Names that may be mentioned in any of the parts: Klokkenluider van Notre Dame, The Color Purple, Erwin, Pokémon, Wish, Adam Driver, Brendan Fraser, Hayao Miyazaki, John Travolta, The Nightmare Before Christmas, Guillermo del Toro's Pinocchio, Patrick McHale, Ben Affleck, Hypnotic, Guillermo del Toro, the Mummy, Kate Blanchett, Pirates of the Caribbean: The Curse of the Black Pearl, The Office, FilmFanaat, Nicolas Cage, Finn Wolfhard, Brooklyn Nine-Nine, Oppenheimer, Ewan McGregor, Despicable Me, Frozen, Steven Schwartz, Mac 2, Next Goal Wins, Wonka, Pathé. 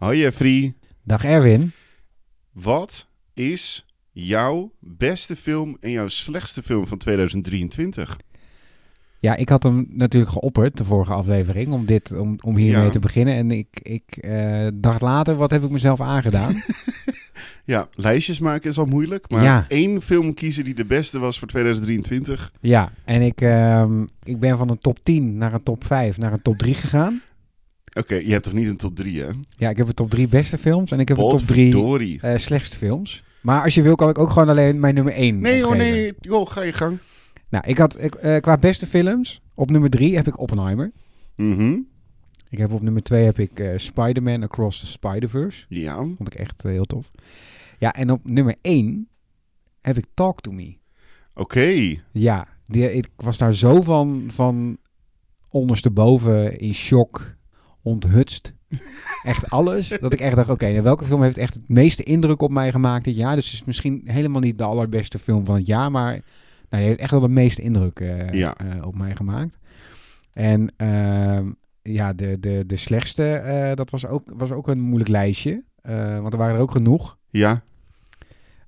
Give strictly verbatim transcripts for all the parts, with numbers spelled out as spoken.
Hoi Jeffrey. Dag Erwin. Wat is jouw beste film en jouw slechtste film van tweeduizend drieëntwintig? Ja, ik had hem natuurlijk geopperd, de vorige aflevering, om, dit, om, om hiermee ja. te beginnen. En ik, ik uh, dacht later, wat heb ik mezelf aangedaan? Ja, lijstjes maken is al moeilijk. Maar ja. één film kiezen die de beste was voor tweeduizend drieëntwintig. Ja, en ik, uh, ik ben van een top tien naar een top vijf naar een top drie gegaan. Oké, okay, je hebt toch niet een top drie, hè? Ja, ik heb een top drie beste films en ik heb een top drie uh, slechtste films. Maar als je wil, kan ik ook gewoon alleen mijn nummer één Nee, opgeven. oh nee, joh, ga je gang. Nou, ik had ik, uh, qua beste films, op nummer drie heb ik Oppenheimer. Mm-hmm. Ik heb op nummer twee heb ik uh, Spider-Man Across the Spider-Verse. Ja. Vond ik echt uh, heel tof. Ja, en op nummer één heb ik Talk to Me. Oké. Okay. Ja, die, ik was daar zo van, van ondersteboven in shock, onthutst. Echt alles. Dat ik echt dacht, oké, okay, nou, welke film heeft echt het meeste indruk op mij gemaakt dit jaar? Dus het is misschien helemaal niet de allerbeste film van het jaar, maar... Nou, die heeft echt wel de meeste indruk uh, ja. uh, op mij gemaakt. En uh, ja, de, de, de slechtste, uh, dat was ook, was ook een moeilijk lijstje. Uh, want er waren er ook genoeg. Ja.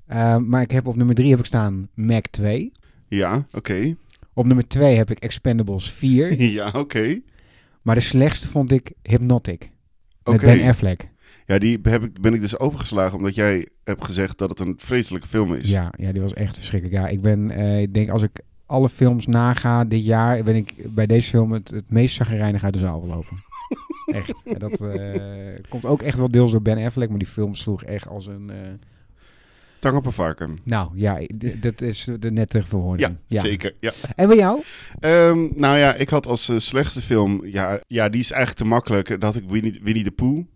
Uh, maar ik heb op nummer drie heb ik staan Mac twee. Ja, oké. Okay. Op nummer twee heb ik Expendables vier. Ja, oké. Okay. Maar de slechtste vond ik Hypnotic. Met okay. Ben Affleck. Ja, die heb ik, ben ik dus overgeslagen omdat jij hebt gezegd dat het een vreselijke film is. Ja, ja die was echt verschrikkelijk. Ja, ik ben, uh, ik denk als ik alle films naga dit jaar, ben ik bij deze film het, het meest chagrijnig uit de zaal gelopen. Echt. Ja, dat uh, komt ook echt wel deels door Ben Affleck, maar die film sloeg echt als een... Uh... Tang op een varken. Nou ja, d- dat is de nette verwoording. Ja, ja, zeker. Ja. En bij jou? Um, nou ja, ik had als uh, slechtste film, ja, ja, die is eigenlijk te makkelijk, dat had ik Winnie, Winnie de Pooh.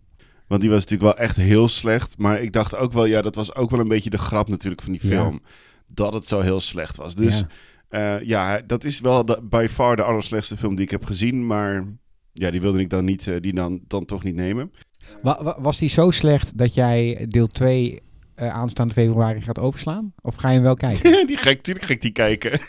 Want die was natuurlijk wel echt heel slecht. Maar ik dacht ook wel, ja, dat was ook wel een beetje de grap natuurlijk van die film. Ja. Dat het zo heel slecht was. Dus ja, uh, ja dat is wel de, by far de allerslechtste film die ik heb gezien. Maar ja, die wilde ik dan, niet, uh, die dan, dan toch niet nemen. Was die zo slecht dat jij deel twee uh, aanstaande februari gaat overslaan? Of ga je hem wel kijken? die ga ik, tuurlijk ga ik die kijken.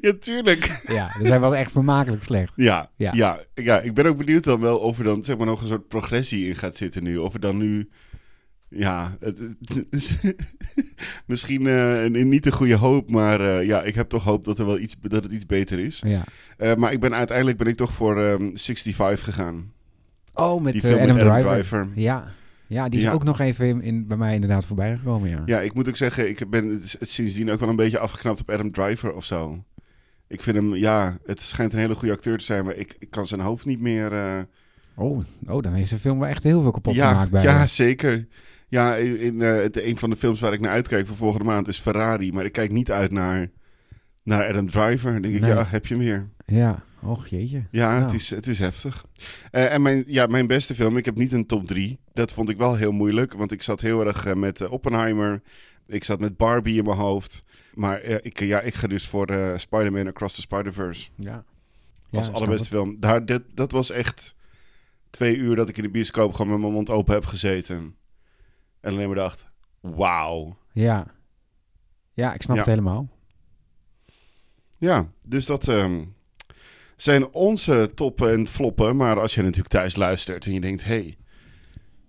Ja, tuurlijk. Ja, dus hij was echt vermakelijk slecht. Ja, ja. Ja, ja, ik ben ook benieuwd dan wel of er dan zeg maar nog een soort progressie in gaat zitten nu. Of er dan nu, ja, het, het is, misschien uh, niet de goede hoop, maar uh, ja, ik heb toch hoop dat, er wel iets, dat het iets beter is. Ja. Uh, maar ik ben, uiteindelijk ben ik toch voor um, vijfenzestig gegaan. Oh, met, uh, met Adam Driver. Driver. Ja. Ja, die is ja. ook nog even in, in, bij mij inderdaad voorbij gekomen, ja. Ja, ik moet ook zeggen, ik ben sindsdien ook wel een beetje afgeknapt op Adam Driver of zo. Ik vind hem, ja, het schijnt een hele goede acteur te zijn, maar ik, ik kan zijn hoofd niet meer... Uh... Oh, oh, dan heeft de film wel echt heel veel kapot ja, gemaakt bij Ja, hem. zeker. Ja, in, in uh, het, een van de films waar ik naar uitkijk voor volgende maand is Ferrari, maar ik kijk niet uit naar, naar Adam Driver. Dan denk ik, nee. ja, heb je hem hier. Ja. Och, jeetje. Ja, nou. het, is, het is heftig. Uh, en mijn, ja, mijn beste film, ik heb niet een top drie. Dat vond ik wel heel moeilijk, want ik zat heel erg uh, met uh, Oppenheimer. Ik zat met Barbie in mijn hoofd. Maar uh, ik, ja, ik ga dus voor uh, Spider-Man Across the Spider-Verse. Ja. Ja, als allerbeste film. Daar, dat, dat was echt twee uur dat ik in de bioscoop gewoon met mijn mond open heb gezeten. En alleen maar dacht, wauw. Ja. Ja, ik snap ja. het helemaal. Ja, dus dat... Um, zijn onze toppen en floppen, maar als je natuurlijk thuis luistert en je denkt, hé, hey,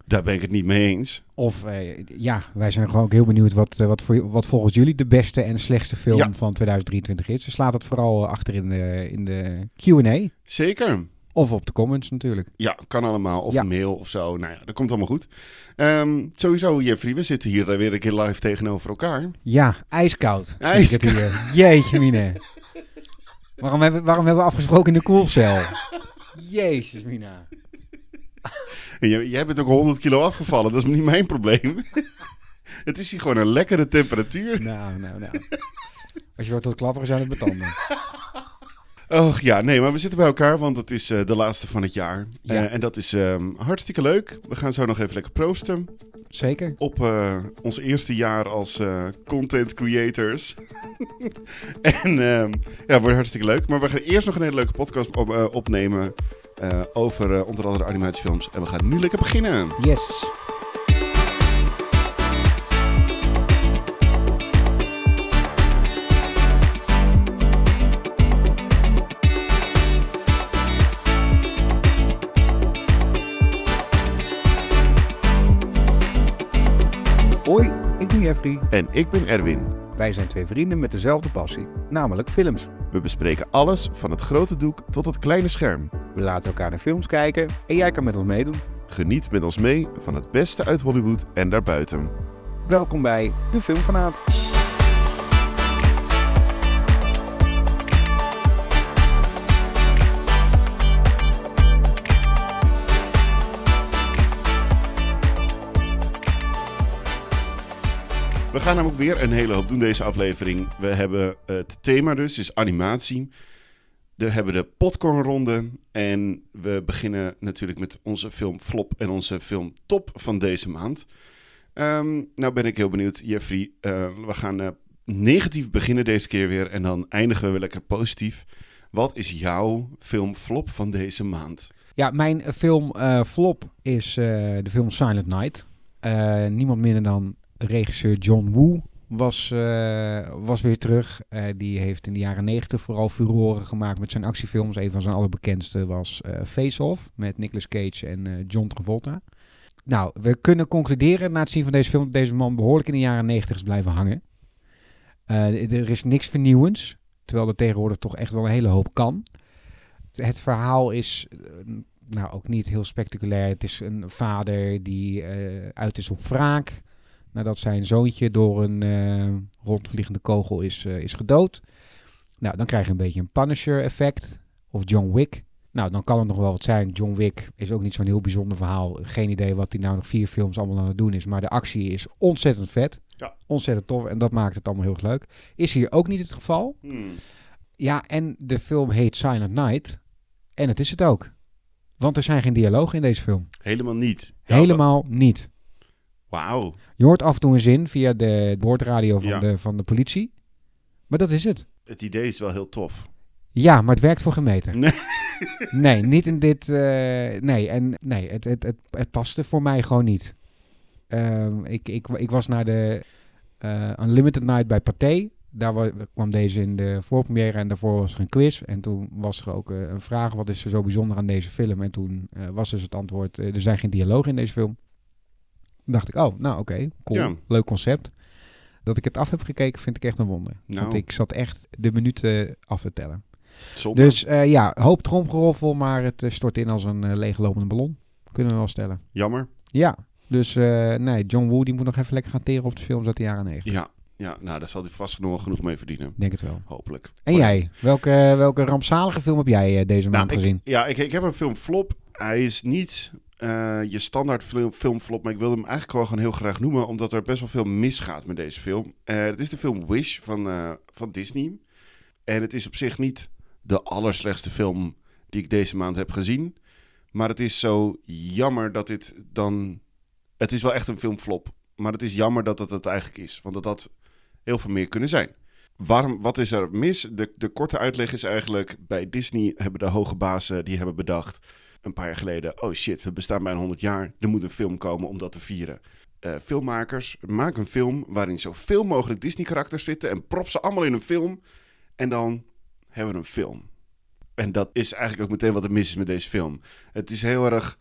daar ben ik het niet mee eens. Of eh, ja, wij zijn gewoon ook heel benieuwd wat, wat, voor, wat volgens jullie de beste en slechtste film ja. van tweeduizend drieëntwintig is. Dus laat het vooral achter in de, in de Q en A. Zeker. Of op de comments natuurlijk. Ja, kan allemaal. Of ja. een mail of zo. Nou ja, dat komt allemaal goed. Um, sowieso, Jeffrey, we zitten hier weer een keer live tegenover elkaar. Ja, ijskoud. ijskoud. Ik het hier. Jeetje mine. Waarom hebben, waarom hebben we afgesproken in de koelcel? Jezus, Mina. En jij, jij bent ook honderd kilo afgevallen. Dat is niet mijn probleem. Het is hier gewoon een lekkere temperatuur. Nou, nou, nou. Als je wordt tot klapperig zijn het betanden. Och ja, nee, maar we zitten bij elkaar, want het is uh, de laatste van het jaar. Ja. Uh, en dat is um, hartstikke leuk. We gaan zo nog even lekker proosten. Zeker. Op uh, ons eerste jaar als uh, content creators. en um, ja, wordt hartstikke leuk. Maar we gaan eerst nog een hele leuke podcast op, uh, opnemen uh, over uh, onder andere animatiefilms. En we gaan nu lekker beginnen. Yes. Hoi, ik ben Jeffrey. En ik ben Erwin. Wij zijn twee vrienden met dezelfde passie, namelijk films. We bespreken alles van het grote doek tot het kleine scherm. We laten elkaar naar films kijken en jij kan met ons meedoen. Geniet met ons mee van het beste uit Hollywood en daarbuiten. Welkom bij De Filmfanaat. We gaan namelijk weer een hele hoop doen deze aflevering. We hebben het thema dus, is animatie. We hebben de popcornronde en we beginnen natuurlijk met onze filmflop en onze filmtop van deze maand. Um, nou ben ik heel benieuwd, Jeffrey. Uh, we gaan uh, negatief beginnen deze keer weer en dan eindigen we weer lekker positief. Wat is jouw filmflop van deze maand? Ja, mijn filmflop uh, is uh, de film Silent Night. Uh, niemand minder dan regisseur John Woo was, uh, was weer terug. Uh, die heeft in de jaren negentig vooral furoren gemaakt met zijn actiefilms. Een van zijn allerbekendste was uh, Face Off met Nicolas Cage en uh, John Travolta. Nou, we kunnen concluderen na het zien van deze film dat deze man behoorlijk in de jaren negentig is blijven hangen. Uh, er is niks vernieuwends, terwijl er tegenwoordig toch echt wel een hele hoop kan. Het, het verhaal is uh, nou ook niet heel spectaculair. Het is een vader die uh, uit is op wraak nadat zijn zoontje door een uh, rondvliegende kogel is, uh, is gedood. Nou, dan krijg je een beetje een Punisher-effect of John Wick. Nou, dan kan het nog wel wat zijn. John Wick is ook niet zo'n heel bijzonder verhaal. Geen idee wat hij nou nog vier films allemaal aan het doen is. Maar de actie is ontzettend vet. Ja. Ontzettend tof. En dat maakt het allemaal heel erg leuk. Is hier ook niet het geval. Hmm. Ja, en de film heet Silent Night. En het is het ook. Want er zijn geen dialogen in deze film. Helemaal niet. Helemaal niet. Wauw. Je hoort af en toe een zin via de boordradio van, ja. de, van de politie. Maar dat is het. Het idee is wel heel tof. Ja, maar het werkt voor geen meter. Nee. Nee, niet in dit... Uh, nee, en, nee het, het, het, het paste voor mij gewoon niet. Uh, ik, ik, ik was naar de uh, Unlimited Night bij Pathé. Daar wa- kwam deze in de voorpremière en daarvoor was er een quiz. En toen was er ook uh, een vraag, wat is er zo bijzonder aan deze film? En toen uh, was dus het antwoord, uh, er zijn geen dialogen in deze film. Dan dacht ik, oh, nou oké, okay, cool, ja. Leuk concept. Dat ik het af heb gekeken vind ik echt een wonder. Nou. Want ik zat echt de minuten af te tellen. Zonde. Dus uh, ja, hoop tromgeroffel, maar het uh, stort in als een uh, leeglopende ballon. Kunnen we wel stellen. Jammer. Ja, dus uh, nee, John Woo die moet nog even lekker gaan teren op de films uit de jaren negentig. Ja, ja, nou daar zal hij vast nog genoeg mee verdienen. Denk het wel. Hopelijk. En Hoi. jij, welke, welke rampzalige film heb jij uh, deze nou, maand ik, gezien? Ja, ik, ik heb een film flop. Hij is niet uh, je standaard film, filmflop, maar ik wilde hem eigenlijk wel gewoon heel graag noemen, omdat er best wel veel misgaat met deze film. Uh, het is de film Wish van, uh, van Disney. En het is op zich niet de allerslechtste film die ik deze maand heb gezien. Maar het is zo jammer dat dit dan... Het is wel echt een filmflop. Maar het is jammer dat dat het eigenlijk is. Want dat had heel veel meer kunnen zijn. Waarom, wat is er mis? De, de korte uitleg is eigenlijk... Bij Disney hebben de hoge bazen die hebben bedacht... Een paar jaar geleden... Oh shit, we bestaan bijna honderd jaar. Er moet een film komen om dat te vieren. Uh, filmmakers, maak een film... waarin zoveel mogelijk Disney-karakters zitten... en prop ze allemaal in een film... En dan hebben we een film. En dat is eigenlijk ook meteen wat er mis is met deze film. Het is heel erg...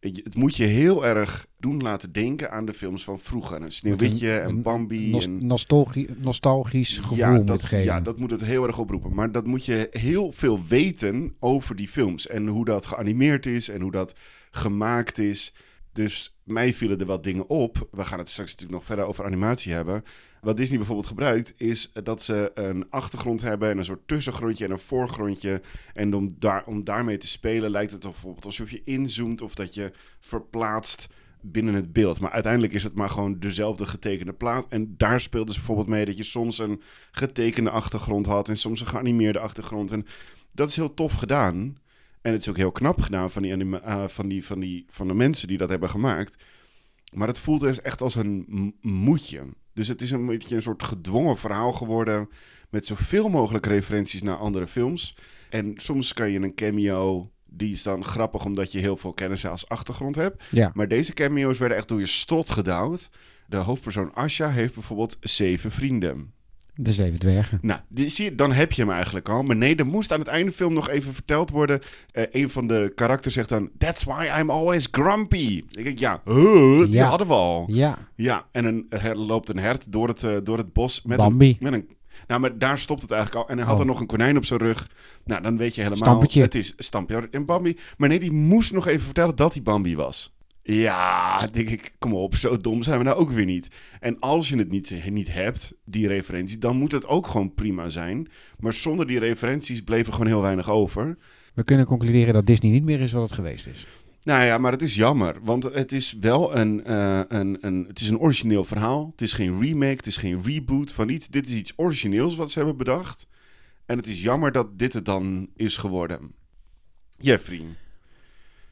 Het moet je heel erg doen laten denken aan de films van vroeger. Een Sneeuwwitje een, en Bambi. Nos, en... Nostalgie, nostalgisch gevoel ja, dat, moet geven. Ja, dat moet het heel erg oproepen. Maar dat moet je heel veel weten over die films. En hoe dat geanimeerd is en hoe dat gemaakt is. Dus mij vielen er wat dingen op. We gaan het straks natuurlijk nog verder over animatie hebben. Wat Disney bijvoorbeeld gebruikt, is dat ze een achtergrond hebben... en een soort tussengrondje en een voorgrondje. En om, daar, om daarmee te spelen lijkt het bijvoorbeeld alsof je inzoomt... of dat je verplaatst binnen het beeld. Maar uiteindelijk is het maar gewoon dezelfde getekende plaat. En daar speelden ze bijvoorbeeld mee dat je soms een getekende achtergrond had... en soms een geanimeerde achtergrond. En dat is heel tof gedaan. En het is ook heel knap gedaan van die, anima- uh, van die, van die, van de mensen die dat hebben gemaakt. Maar het voelt dus echt als een m- moetje... Dus het is een beetje een soort gedwongen verhaal geworden... met zoveel mogelijk referenties naar andere films. En soms kan je een cameo... die is dan grappig omdat je heel veel kennis als achtergrond hebt. Ja. Maar deze cameo's werden echt door je strot gedouwd. De hoofdpersoon Asha heeft bijvoorbeeld zeven vrienden. De Zeven Dwergen. Nou, die, zie je, dan heb je hem eigenlijk al. Maar nee, er moest aan het einde film nog even verteld worden. Uh, een van de karakters zegt dan... That's why I'm always grumpy. Ik denk, ja, huh, die ja. hadden we al. Ja. Ja, en een, er loopt een hert door het, uh, door het bos. Met Bambi. Een, met een, nou, maar daar stopt het eigenlijk al. En hij had oh. er nog een konijn op zijn rug. Nou, dan weet je helemaal... Stampertje. Het is Stampje en Bambi. Maar nee, die moest nog even vertellen dat hij Bambi was. Ja, denk ik, kom op, zo dom zijn we nou ook weer niet. En als je het niet, niet hebt, die referentie, dan moet het ook gewoon prima zijn. Maar zonder die referenties bleef er gewoon heel weinig over. We kunnen concluderen dat Disney niet meer is wat het geweest is. Nou ja, maar het is jammer, want het is wel een, uh, een, een, het is een origineel verhaal. Het is geen remake, het is geen reboot van iets. Dit is iets origineels wat ze hebben bedacht. En het is jammer dat dit het dan is geworden. Jeffrey.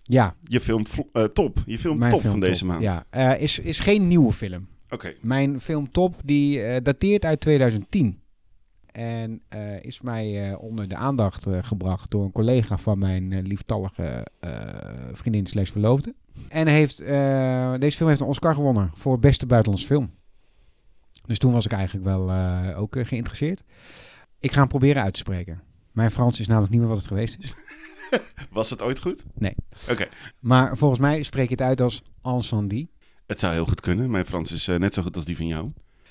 Ja. Je film uh, top. Je film Mijn top film van top. Deze maand. Ja, uh, is, is geen nieuwe film. Oké. Okay. Mijn film top, die uh, dateert uit tweeduizend tien. En uh, is mij uh, onder de aandacht uh, gebracht door een collega van mijn uh, lieftallige uh, vriendin slash verloofde. En heeft, uh, deze film heeft een Oscar gewonnen voor beste buitenlandse film. Dus toen was ik eigenlijk wel uh, ook uh, geïnteresseerd. Ik ga hem proberen uit te spreken. Mijn Frans is namelijk niet meer wat het geweest is. Was het ooit goed? Nee. Oké. Okay. Maar volgens mij spreek je het uit als Ansandi. Het zou heel goed kunnen. Mijn Frans is uh, net zo goed als die van jou.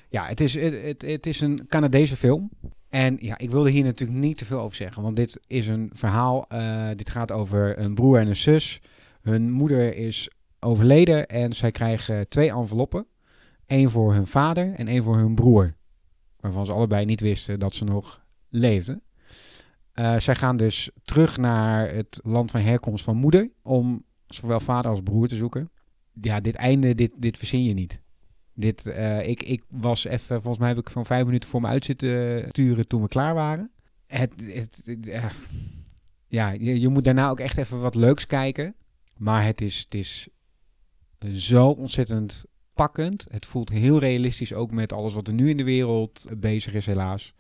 Ja, het is, het, het, het is een Canadese film. En ja, ik wilde hier natuurlijk niet te veel over zeggen. Want dit is een verhaal. Uh, dit gaat over een broer en een zus. Hun moeder is overleden. En zij krijgen twee enveloppen. Eén voor hun vader en één voor hun broer. Waarvan ze allebei niet wisten dat ze nog leefden. Uh, zij gaan dus terug naar het land van herkomst van moeder... om zowel vader als broer te zoeken. Ja, dit einde, dit, dit verzin je niet. Dit, uh, ik, ik was even... Volgens mij heb ik van vijf minuten voor me uit zitten turen toen we klaar waren. Het, het, het, uh, ja, je, je moet daarna ook echt even wat leuks kijken. Maar het is, het is zo ontzettend pakkend. Het voelt heel realistisch, ook met alles wat er nu in de wereld bezig is, helaas.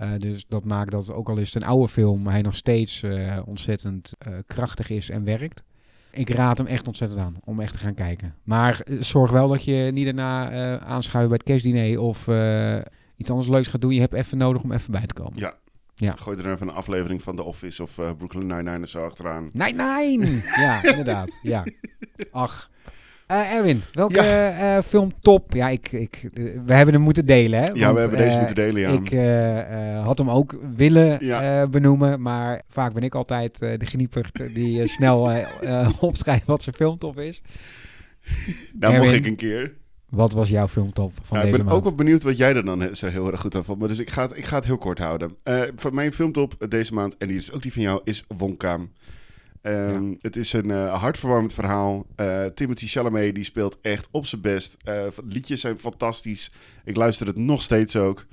Uh, dus dat maakt dat, ook al is het een oude film, hij nog steeds uh, ontzettend uh, krachtig is en werkt. Ik raad hem echt ontzettend aan om echt te gaan kijken. Maar uh, zorg wel dat je niet daarna uh, aanschuift bij het kerstdiner of uh, iets anders leuks gaat doen. Je hebt even nodig om even bij te komen. Ja. Ja. Gooi er even een aflevering van The Office of uh, Brooklyn Nine-Nine er zo achteraan. Nine-Nine! Ja, inderdaad. Ja. Ach. Uh, Erwin, welke ja. uh, film top? Ja, ik, ik, uh, we hebben hem moeten delen, hè? Want, ja, we hebben deze uh, moeten delen, ja. Ik uh, uh, had hem ook willen ja. uh, benoemen, maar vaak ben ik altijd uh, de geniepert die uh, snel uh, uh, opschrijft wat zijn film top is. Nou, Erwin, mocht ik een keer. Wat was jouw film top van nou, deze maand? Ik ben maand? ook wel benieuwd wat jij er dan zo heel erg goed aan vond, maar dus ik ga het, ik ga het heel kort houden. Uh, van mijn film top deze maand, en die is ook die van jou, is Wonka. Um, ja. Het is een uh, hartverwarmend verhaal. Uh, Timothée Chalamet die speelt echt op zijn best. Uh, liedjes zijn fantastisch. Ik luister het nog steeds ook.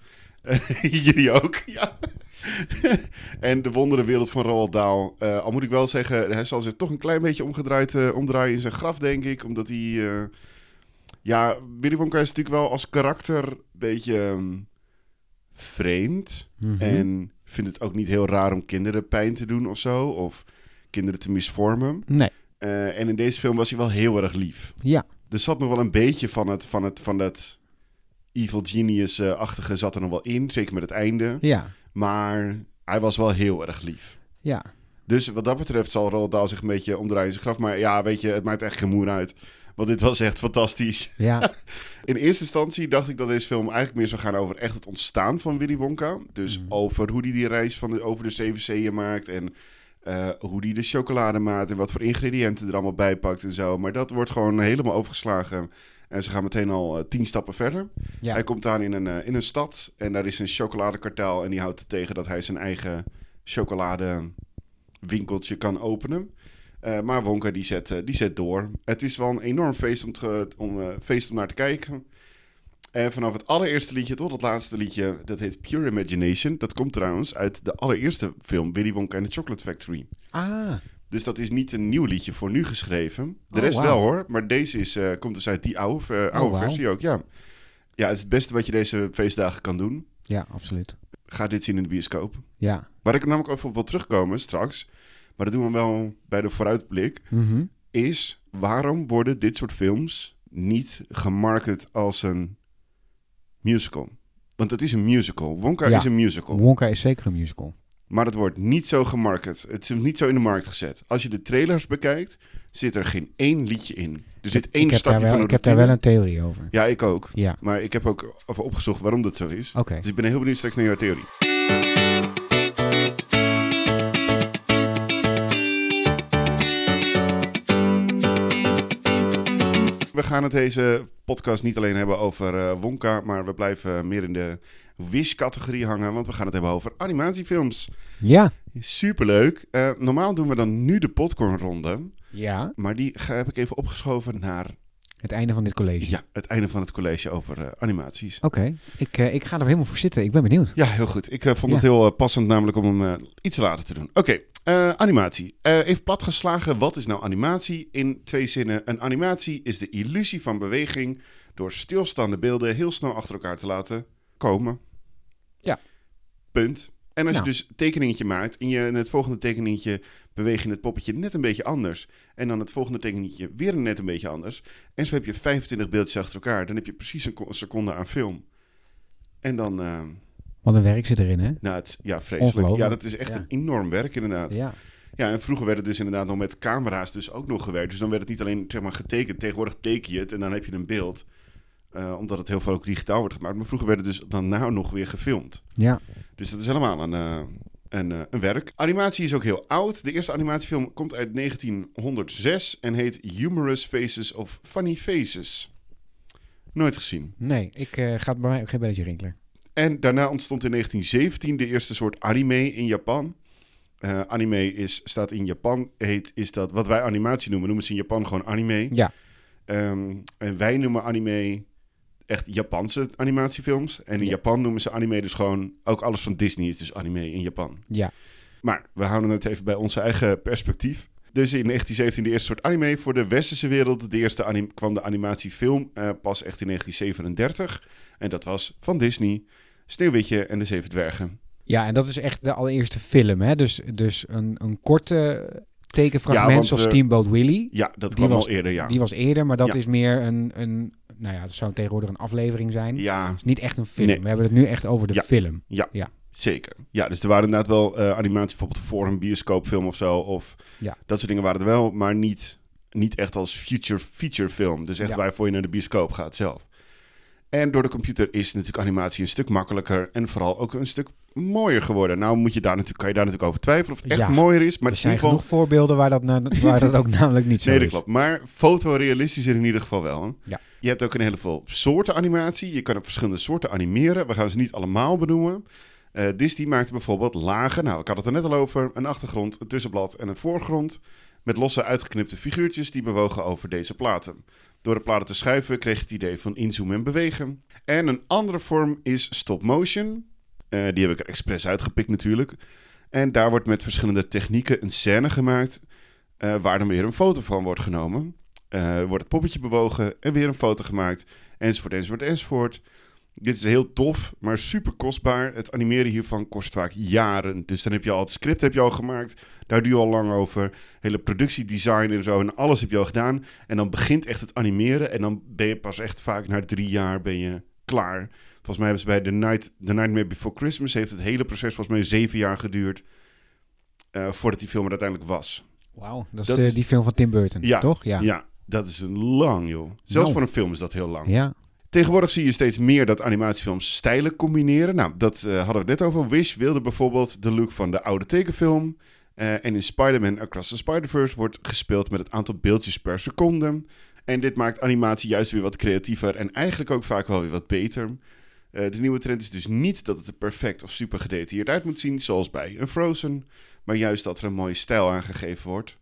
Uh, jullie ook, ja. En de wonderenwereld van Roald Dahl. Uh, al moet ik wel zeggen, hij zal zich toch een klein beetje omgedraaid, uh, omdraaien in zijn graf, denk ik. Omdat hij... Uh, ja, Willy Wonka is natuurlijk wel als karakter een beetje um, vreemd. Mm-hmm. En vindt het ook niet heel raar om kinderen pijn te doen of zo. Of... kinderen te misvormen. Nee. Uh, en in deze film was hij wel heel erg lief. Ja. Er zat nog wel een beetje van het, van het, van dat evil genius-achtige zat er nog wel in. Zeker met het einde. Ja. Maar hij was wel heel erg lief. Ja. Dus wat dat betreft zal Roald Dahl zich een beetje omdraaien in zijn graf. Maar ja, weet je, het maakt echt geen moer uit. Want dit was echt fantastisch. Ja. In eerste instantie dacht ik dat deze film eigenlijk meer zou gaan over echt het ontstaan van Willy Wonka. Dus mm. over hoe hij die reis van de, over de zeven zeeën maakt en... Uh, hoe die de chocolade maakt en wat voor ingrediënten er allemaal bij pakt en zo. Maar dat wordt gewoon helemaal overgeslagen. En ze gaan meteen al uh, tien stappen verder. Ja. Hij komt aan in een, uh, in een stad en daar is een chocoladekartel. En die houdt tegen dat hij zijn eigen chocoladewinkeltje kan openen. Uh, maar Wonka die zet, uh, die zet door. Het is wel een enorm feest om, te, om, uh, feest om naar te kijken. En vanaf het allereerste liedje tot het laatste liedje, dat heet Pure Imagination. Dat komt trouwens uit de allereerste film, Willy Wonka and the Chocolate Factory. Ah. Dus dat is niet een nieuw liedje voor nu geschreven. De oh, rest wow. wel hoor, maar deze is, uh, komt dus uit die oude, uh, oude oh, wow. versie ook. Ja. ja, het is het beste wat je deze feestdagen kan doen. Ja, absoluut. Ga dit zien in de bioscoop. Ja. Waar ik namelijk over wil terugkomen straks, maar dat doen we wel bij de vooruitblik, mm-hmm. is waarom worden dit soort films niet gemarket als een musical. Want het is een musical. Wonka ja, is een musical. Wonka is zeker een musical. Maar dat wordt niet zo gemarket. Het is niet zo in de markt gezet. Als je de trailers bekijkt, zit er geen één liedje in. Er zit één stapje van een Ik heb daar wel een theorie over. Ja, ik ook. Ja. Maar ik heb ook even opgezocht waarom dat zo is. Okay. Dus ik ben heel benieuwd straks naar jouw theorie. We gaan het deze podcast niet alleen hebben over uh, Wonka, maar we blijven meer in de Wish-categorie hangen, want we gaan het hebben over animatiefilms. Ja. Superleuk. Uh, normaal doen we dan nu de popcornronde. Ja. Maar die ga, heb ik even opgeschoven naar... Het einde van dit college. Ja, het einde van het college over uh, animaties. Oké, okay. ik, uh, ik ga er helemaal voor zitten. Ik ben benieuwd. Ja, heel goed. Ik uh, vond ja. het heel uh, passend namelijk om hem uh, iets later te doen. Oké, okay. uh, animatie. Uh, even platgeslagen, wat is nou animatie? In twee zinnen. Een animatie is de illusie van beweging door stilstaande beelden heel snel achter elkaar te laten komen. Ja. Punt. En als nou. je dus een tekeningetje maakt en je in het volgende tekeningetje beweeg je het poppetje net een beetje anders. En dan het volgende tekeningetje weer net een beetje anders. En zo heb je vijfentwintig beeldjes achter elkaar. Dan heb je precies een seconde aan film. En dan... Uh... Wat een werk zit erin, hè? Nou, het, ja, vreselijk. Ja, dat is echt ja. een enorm werk inderdaad. Ja. Ja, en vroeger werd het dus inderdaad nog met camera's dus ook nog gewerkt. Dus dan werd het niet alleen zeg maar, getekend. Tegenwoordig teken je het en dan heb je een beeld. Uh, omdat het heel veel ook digitaal wordt gemaakt. Maar vroeger werd het dus dan nou nog weer gefilmd. Ja. Dus dat is helemaal een, uh, een, uh, een werk. Animatie is ook heel oud. De eerste animatiefilm komt uit negentienhonderdzes en heet Humorous Faces of Funny Faces. Nooit gezien. Nee, ik uh, ga het bij mij ook geen belletje rinkelen. En daarna ontstond in negentien zeventien de eerste soort anime in Japan. Uh, anime is, staat in Japan, heet, is dat wat wij animatie noemen. Noemen ze in Japan gewoon anime. Ja. Um, en wij noemen anime... echt Japanse animatiefilms. En in ja. Japan noemen ze anime dus gewoon... ook alles van Disney is dus anime in Japan. Ja. Maar we houden het even bij onze eigen perspectief. Dus in negentien zeventien de eerste soort anime voor de westerse wereld. De eerste anim- kwam de animatiefilm uh, pas echt in negentien zevenendertig. En dat was van Disney. Sneeuwwitje en de Zeven Dwergen. Ja, en dat is echt de allereerste film, hè? Dus, dus een, een korte... tekenfragments ja, want, of Steamboat uh, Willie. Ja, dat kwam al eerder, ja. Die was eerder, maar dat ja. is meer een, een... Nou ja, het zou tegenwoordig een aflevering zijn. Ja. Het is niet echt een film. Nee. We hebben het nu echt over de ja. film. Ja. ja, zeker. Ja, dus er waren inderdaad wel uh, animaties bijvoorbeeld voor een bioscoopfilm of zo. Of ja. dat soort dingen waren er wel, maar niet, niet echt als future feature film. Dus echt ja. waarvoor je naar de bioscoop gaat zelf. En door de computer is natuurlijk animatie een stuk makkelijker en vooral ook een stuk mooier geworden. Nou moet je daar natuurlijk, kan je daar natuurlijk over twijfelen of het echt ja, mooier is. Maar er zijn genoeg geval... voorbeelden waar dat, na, waar dat ook namelijk niet zo nee, is. Nee, dat klopt. Maar fotorealistisch in ieder geval wel. Ja. Je hebt ook een heleboel soorten animatie. Je kan op verschillende soorten animeren. We gaan ze niet allemaal benoemen. Uh, Disney maakte bijvoorbeeld lagen. Nou, ik had het er net al over. Een achtergrond, een tussenblad en een voorgrond. Met losse uitgeknipte figuurtjes die bewogen over deze platen. Door de platen te schuiven kreeg je het idee van inzoomen en bewegen. En een andere vorm is stop motion. Uh, die heb ik er expres uitgepikt natuurlijk. En daar wordt met verschillende technieken een scène gemaakt... Uh, waar dan weer een foto van wordt genomen. Uh, wordt het poppetje bewogen en weer een foto gemaakt. Enzovoort, enzovoort, enzovoort. Dit is heel tof, maar super kostbaar. Het animeren hiervan kost vaak jaren. Dus dan heb je al het script heb je al gemaakt. Daar duur je al lang over. Hele productiedesign en zo en alles heb je al gedaan. En dan begint echt het animeren. En dan ben je pas echt vaak na drie jaar ben je klaar. Volgens mij hebben ze bij The, Night, The Nightmare Before Christmas... heeft het hele proces volgens mij zeven jaar geduurd... Uh, voordat die film er uiteindelijk was. Wauw, dat, dat is uh, die film van Tim Burton, ja, toch? Ja. ja, dat is een lang, joh. Zelfs no. voor een film is dat heel lang. Ja. Tegenwoordig zie je steeds meer dat animatiefilms stijlen combineren. Nou, dat uh, hadden we net over. Wish wilde bijvoorbeeld de look van de oude tekenfilm. Uh, en in Spider-Man Across the Spider-Verse wordt gespeeld met het aantal beeldjes per seconde. En dit maakt animatie juist weer wat creatiever en eigenlijk ook vaak wel weer wat beter. Uh, de nieuwe trend is dus niet dat het er perfect of super gedetailleerd uit moet zien, zoals bij een Frozen. Maar juist dat er een mooie stijl aan gegeven wordt.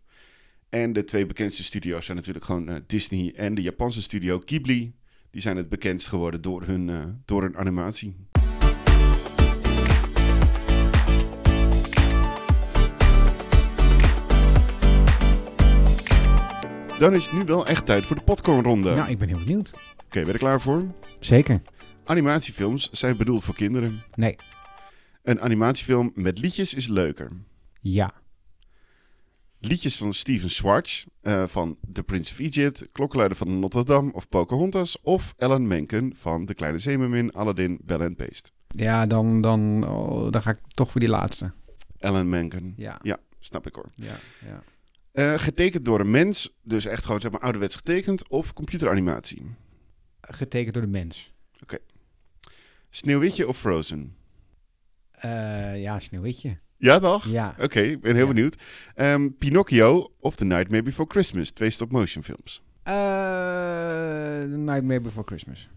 En de twee bekendste studio's zijn natuurlijk gewoon uh, Disney en de Japanse studio Ghibli. Die zijn het bekendst geworden door hun, uh, door hun animatie. Dan is het nu wel echt tijd voor de popcornronde. Nou, ik ben heel benieuwd. Oké, okay, ben je er klaar voor? Zeker. Animatiefilms zijn bedoeld voor kinderen. Nee. Een animatiefilm met liedjes is leuker. Ja. Liedjes van Steven Schwartz, uh, van The Prince of Egypt, Klokkenluider van Notre Dame of Pocahontas, of Alan Menken van De Kleine Zeemermin, Aladdin, Belle en Beest. Ja, dan, dan, oh, dan ga ik toch voor die laatste. Alan Menken. Ja, ja, snap ik hoor. Ja, ja. Uh, getekend door een mens, dus echt gewoon zeg maar ouderwets getekend, of computeranimatie? Getekend door de mens. Oké. Okay. Sneeuwwitje of Frozen? Uh, ja, Sneeuwwitje. Ja, toch? Ja. Oké, okay, ik ben heel ja. benieuwd. Um, Pinocchio of The Nightmare Before Christmas? Twee stop-motion films. Uh, The Nightmare Before Christmas.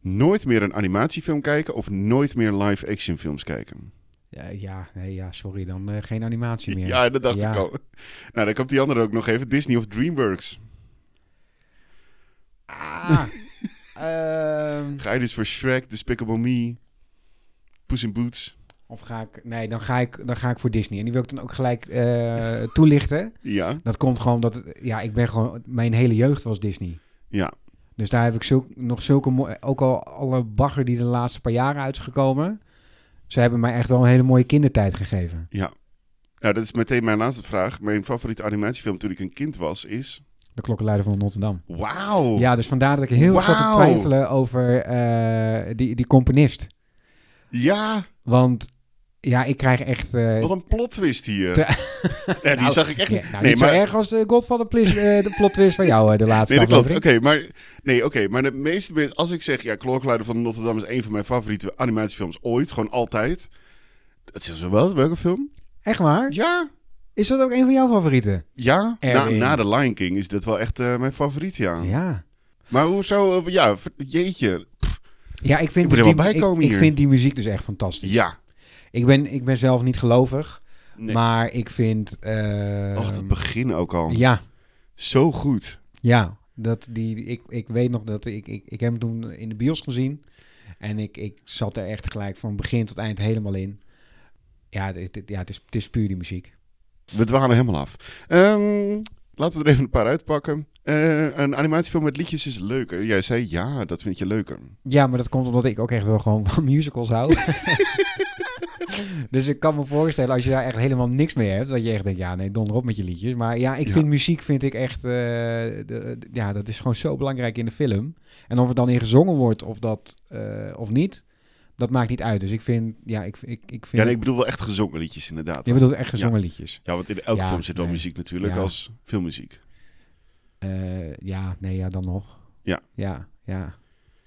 Nooit meer een animatiefilm kijken of nooit meer live-action films kijken? Ja, ja, nee, ja sorry, dan uh, geen animatie meer. Ja, dat dacht ja. ik al. Nou, dan komt die andere ook nog even. Disney of DreamWorks? Ah, uh... Ga je dus voor Shrek, Despicable Me, Puss in Boots? Of ga ik... Nee, dan ga ik, dan ga ik voor Disney. En die wil ik dan ook gelijk uh, toelichten. Ja. Dat komt gewoon omdat... Ja, ik ben gewoon... Mijn hele jeugd was Disney. Ja. Dus daar heb ik zulk, nog zulke... Mo- ook al alle bagger die de laatste paar jaren uit is gekomen. Ze hebben mij echt wel een hele mooie kindertijd gegeven. Ja. Nou, dat is meteen mijn laatste vraag. Mijn favoriete animatiefilm toen ik een kind was is... De Klokkenluider van Notre Dame. Wauw! Ja, dus vandaar dat ik heel wow. zat te twijfelen over uh, die, die componist. Ja! Want... Ja, ik krijg echt... Uh, Wat een plot twist hier. Te... Ja, die nou, zag ik echt niet. Ja, nou, nee, maar... zo erg als de Godfather plis, uh, de plot twist van jou uh, de laatste nee, aflevering. Oké, okay, maar, nee, okay, maar de meeste mensen... Als ik zeg, ja, Klokkenluider van Notre Dame is een van mijn favoriete animatiefilms ooit. Gewoon altijd. Dat is wel, welke film? Echt waar? Ja. Is dat ook een van jouw favorieten? Ja, na, na The Lion King is dat wel echt uh, mijn favoriet, ja. Ja. Maar hoezo... Uh, ja, jeetje. Pff. Ja, ik vind, ik, dus die, ik, ik vind die muziek dus echt fantastisch. Ja. Ik ben, ik ben zelf niet gelovig, nee. maar ik vind... Uh, Och, het begin ook al. Ja. Zo goed. Ja, dat die, ik, ik weet nog dat ik, ik... Ik heb hem toen in de bios gezien en ik, ik zat er echt gelijk van begin tot eind helemaal in. Ja, het, ja, het, is, het is puur die muziek. We dwalen helemaal af. Um, laten we er even een paar uitpakken. Uh, een animatiefilm met liedjes is leuker. Jij zei ja, dat vind je leuker. Ja, maar dat komt omdat ik ook echt wel gewoon van musicals hou. Dus ik kan me voorstellen, als je daar echt helemaal niks mee hebt, dat je echt denkt, ja nee, donder op met je liedjes. Maar ja, ik vind ja. muziek, vind ik echt, uh, de, de, ja, dat is gewoon zo belangrijk in de film. En of het dan in gezongen wordt of dat, uh, of niet, dat maakt niet uit. Dus ik vind, ja, ik, ik, ik vind... Ja, nee, ik bedoel wel echt gezongen liedjes inderdaad. Je bedoelt echt gezongen ja. liedjes. Ja, want in elke ja, film zit wel nee. muziek natuurlijk, ja. als filmmuziek. Uh, ja, nee, ja, dan nog. Ja. Ja, ja.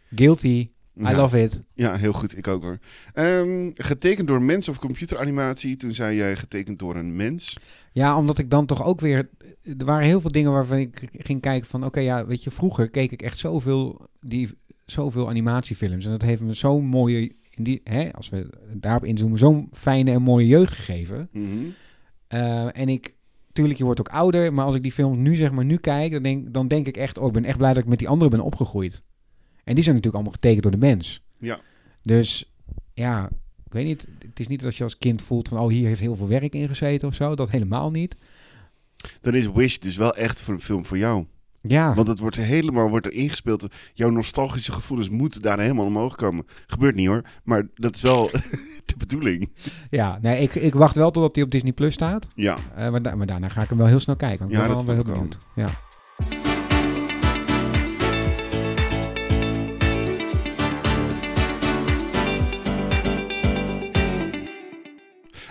Guilty. I ja. love it. Ja, heel goed. Ik ook hoor. Um, getekend door mens of computeranimatie? Toen zei jij getekend door een mens. Ja, omdat ik dan toch ook weer... Er waren heel veel dingen waarvan ik ging kijken van... Oké, okay, ja, weet je, vroeger keek ik echt zoveel, die, zoveel animatiefilms. En dat heeft me zo'n mooie... In die, hè, als we daarop inzoomen, zo'n fijne en mooie jeugd gegeven. Mm-hmm. Uh, en ik... Tuurlijk, je wordt ook ouder. Maar als ik die film nu, zeg maar, nu kijk... Dan denk, dan denk ik echt... Oh, ik ben echt blij dat ik met die anderen ben opgegroeid. En die zijn natuurlijk allemaal getekend door de mens. Ja. Dus ja, ik weet niet. Het is niet dat je als kind voelt van... oh, hier heeft heel veel werk in gezeten of zo. Dat helemaal niet. Dan is Wish dus wel echt voor een film voor jou. Ja. Want het wordt helemaal wordt er ingespeeld. Jouw nostalgische gevoelens moeten daar helemaal omhoog komen. Gebeurt niet hoor. Maar dat is wel de bedoeling. Ja, nee, ik, ik wacht wel totdat die op Disney Plus staat. Ja. Uh, maar, da- maar daarna ga ik hem wel heel snel kijken. Want ja, dat is wel heel benieuwd. Ja.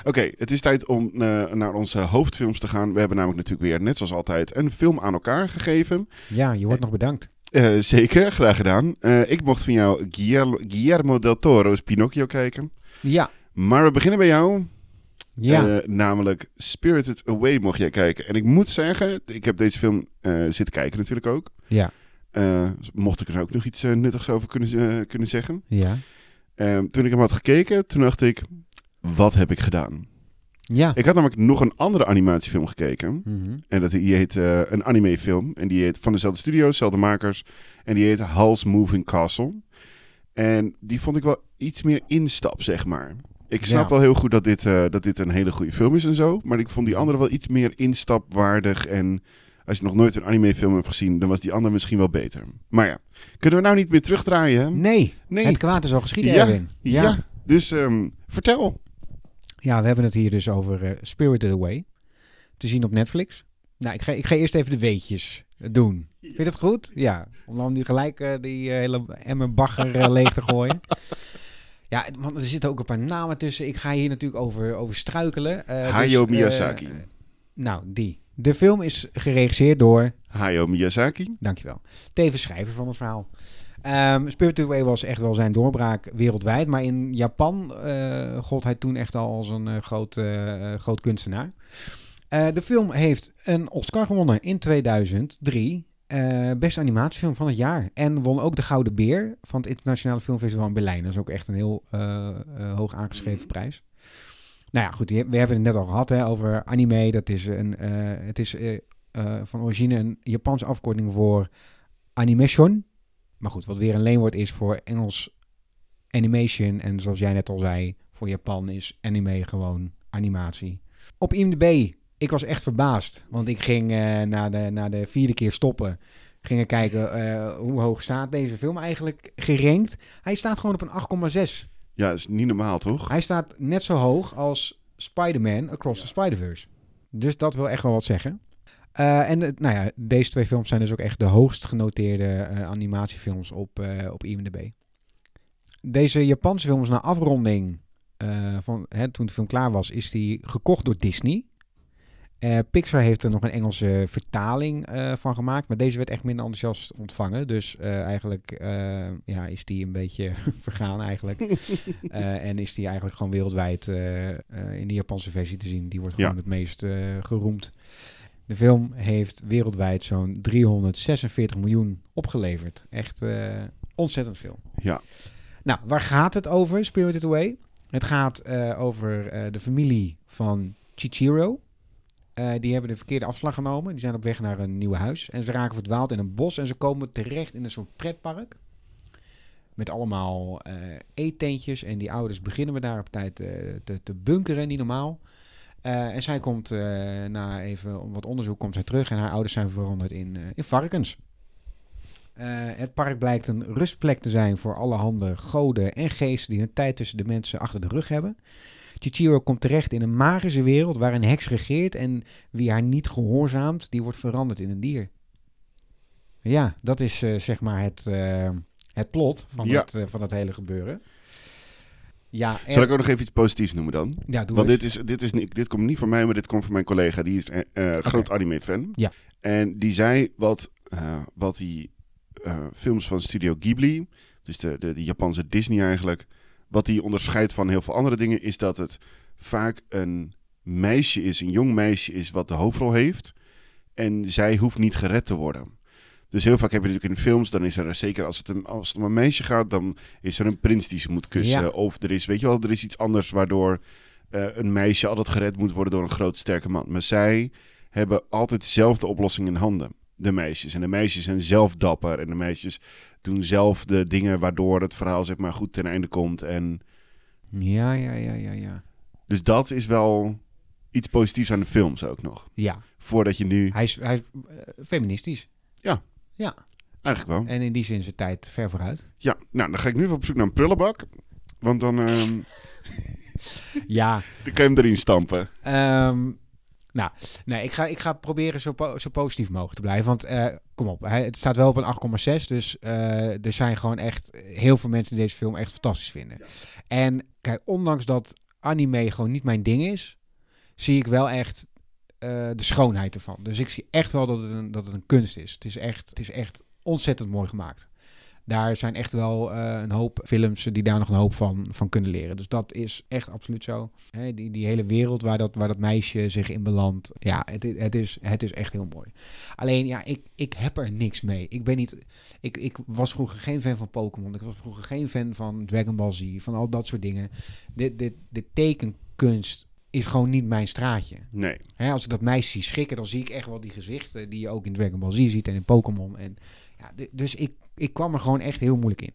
Oké, okay, het is tijd om uh, naar onze hoofdfilms te gaan. We hebben namelijk natuurlijk weer, net zoals altijd, een film aan elkaar gegeven. Ja, je wordt uh, nog bedankt. Uh, zeker, graag gedaan. Uh, ik mocht van jou Guillermo del Toro's Pinocchio kijken. Ja. Maar we beginnen bij jou. Ja. Uh, namelijk Spirited Away mocht jij kijken. En ik moet zeggen, ik heb deze film uh, zitten kijken natuurlijk ook. Ja. Uh, mocht ik er ook nog iets uh, nuttigs over kunnen, uh, kunnen zeggen. Ja. Uh, toen ik hem had gekeken, toen dacht ik... Wat heb ik gedaan? Ja. Ik had namelijk nog een andere animatiefilm gekeken. Mm-hmm. En dat, die heet uh, een animefilm. En die heet van dezelfde studio, dezelfde makers. En die heet Howl's Moving Castle. En die vond ik wel iets meer instap, zeg maar. Ik snap ja. wel heel goed dat dit, uh, dat dit een hele goede film is en zo. Maar ik vond die andere wel iets meer instapwaardig. En als je nog nooit een animefilm hebt gezien... dan was die andere misschien wel beter. Maar ja, kunnen we nou niet meer terugdraaien? Hè? Nee, nee, het kwaad is al geschieden, ja, Erwin. Ja, ja. Dus um, vertel... Ja, we hebben het hier dus over uh, Spirited Away. te zien op Netflix. Nou, ik ga, ik ga eerst even de weetjes doen. Vind je dat goed? Ja. Om dan nu gelijk uh, die uh, hele emmer bagger uh, leeg te gooien. Ja, want er zitten ook een paar namen tussen. Ik ga hier natuurlijk over, over struikelen. Uh, Hayao dus, Miyazaki. Uh, nou, die. De film is geregisseerd door... Hayao Miyazaki. Dankjewel. Tevens schrijver van het verhaal. Um, Spirited Away was echt wel zijn doorbraak wereldwijd. Maar in Japan uh, gold hij toen echt al als een uh, groot, uh, groot kunstenaar. Uh, de film heeft een Oscar gewonnen in tweeduizend drie. Uh, beste animatiefilm van het jaar. En won ook de Gouden Beer van het Internationale Filmfestival in Berlijn. Dat is ook echt een heel uh, uh, hoog aangeschreven prijs. Nou ja, goed. We hebben het net al gehad hè, over anime. Dat is een, uh, het is uh, uh, van origine een Japanse afkorting voor animation. Maar goed, wat weer een leenwoord is voor Engels animation. En zoals jij net al zei, voor Japan is anime gewoon animatie. Op IMDb, ik was echt verbaasd. Want ik ging uh, na, de, na de vierde keer stoppen. Gingen kijken uh, hoe hoog staat deze film eigenlijk gerankt. Hij staat gewoon op een acht komma zes. Ja, dat is niet normaal, toch? Hij staat net zo hoog als Spider-Man Across the Spider-Verse. Dus dat wil echt wel wat zeggen. Uh, en nou ja, deze twee films zijn dus ook echt de hoogst genoteerde uh, animatiefilms op, uh, op IMDb. Deze Japanse film is na afronding, uh, van, hè, toen de film klaar was, is die gekocht door Disney. Uh, Pixar heeft er nog een Engelse vertaling uh, van gemaakt, maar deze werd echt minder enthousiast ontvangen. Dus uh, eigenlijk uh, ja, is die een beetje vergaan eigenlijk. uh, en is die eigenlijk gewoon wereldwijd uh, uh, in de Japanse versie te zien. Die wordt gewoon ja. het meest uh, geroemd. De film heeft wereldwijd zo'n driehonderdzesenveertig miljoen opgeleverd. Echt uh, ontzettend veel. Ja. Nou, waar gaat het over, Spirited Away? Het gaat uh, over uh, de familie van Chihiro. Uh, die hebben de verkeerde afslag genomen. Die zijn op weg naar een nieuw huis. En ze raken verdwaald in een bos. En ze komen terecht in een soort pretpark. Met allemaal uh, eetentjes. En die ouders beginnen we daar op tijd uh, te, te bunkeren, niet normaal. Uh, en zij komt uh, na even wat onderzoek komt zij terug. En haar ouders zijn veranderd in, uh, in varkens. Uh, het park blijkt een rustplek te zijn voor allerhande goden en geesten die hun tijd tussen de mensen achter de rug hebben. Chihiro komt terecht in een magische wereld waar een heks regeert en wie haar niet gehoorzaamt, die wordt veranderd in een dier. Ja, dat is uh, zeg maar het, uh, het plot van, ja. het, uh, van dat hele gebeuren. Ja, en... Zal ik ook nog even iets positiefs noemen dan? Ja, doe Want dit, is, dit, is niet, dit komt niet van mij, maar dit komt van mijn collega. Die is een uh, okay. groot anime-fan. Ja. En die zei wat, uh, wat die uh, films van Studio Ghibli, dus de, de, de Japanse Disney eigenlijk... Wat die onderscheidt van heel veel andere dingen... is dat het vaak een meisje is, een jong meisje is... wat de hoofdrol heeft. En zij hoeft niet gered te worden. Dus heel vaak heb je natuurlijk in films... dan is er zeker als het, een, als het om een meisje gaat... dan is er een prins die ze moet kussen. Ja. Of er is, weet je wel, er is iets anders... waardoor uh, een meisje altijd gered moet worden... door een groot sterke man. Maar zij hebben altijd zelf de oplossing in handen. De meisjes. En de meisjes zijn zelf dapper. En de meisjes... doen zelf de dingen waardoor het verhaal zeg maar goed ten einde komt. En... Ja, ja, ja, ja, ja. Dus dat is wel iets positiefs aan de films ook nog. Ja. Voordat je nu... Hij is, hij is uh, feministisch. Ja. Ja. Eigenlijk wel. En in die zin zijn tijd ver vooruit. Ja. Nou, dan ga ik nu even op zoek naar een prullenbak. Want dan... Um... ja. Dan kan je hem erin stampen. Um... Nou, nee, ik ga, ik ga proberen zo, po- zo positief mogelijk te blijven. Want uh, kom op, hij, het staat wel op een acht komma zes. Dus uh, er zijn gewoon echt heel veel mensen die deze film echt fantastisch vinden. Ja. En kijk, ondanks dat anime gewoon niet mijn ding is... zie ik wel echt uh, de schoonheid ervan. Dus ik zie echt wel dat het een, dat het een kunst is. Het is echt, het is echt ontzettend mooi gemaakt. Daar zijn echt wel uh, een hoop films die daar nog een hoop van, van kunnen leren. Dus dat is echt absoluut zo. He, die, die hele wereld waar dat, waar dat meisje zich in belandt. Ja, het, het, is, het is echt heel mooi. Alleen, ja, ik, ik heb er niks mee. Ik ben niet... Ik, ik was vroeger geen fan van Pokémon. Ik was vroeger geen fan van Dragon Ball Z. Van al dat soort dingen. De, de, de tekenkunst is gewoon niet mijn straatje. Nee. He, als ik dat meisje zie schrikken, dan zie ik echt wel die gezichten... die je ook in Dragon Ball Z ziet en in Pokémon. En, ja, de, dus ik... Ik kwam er gewoon echt heel moeilijk in.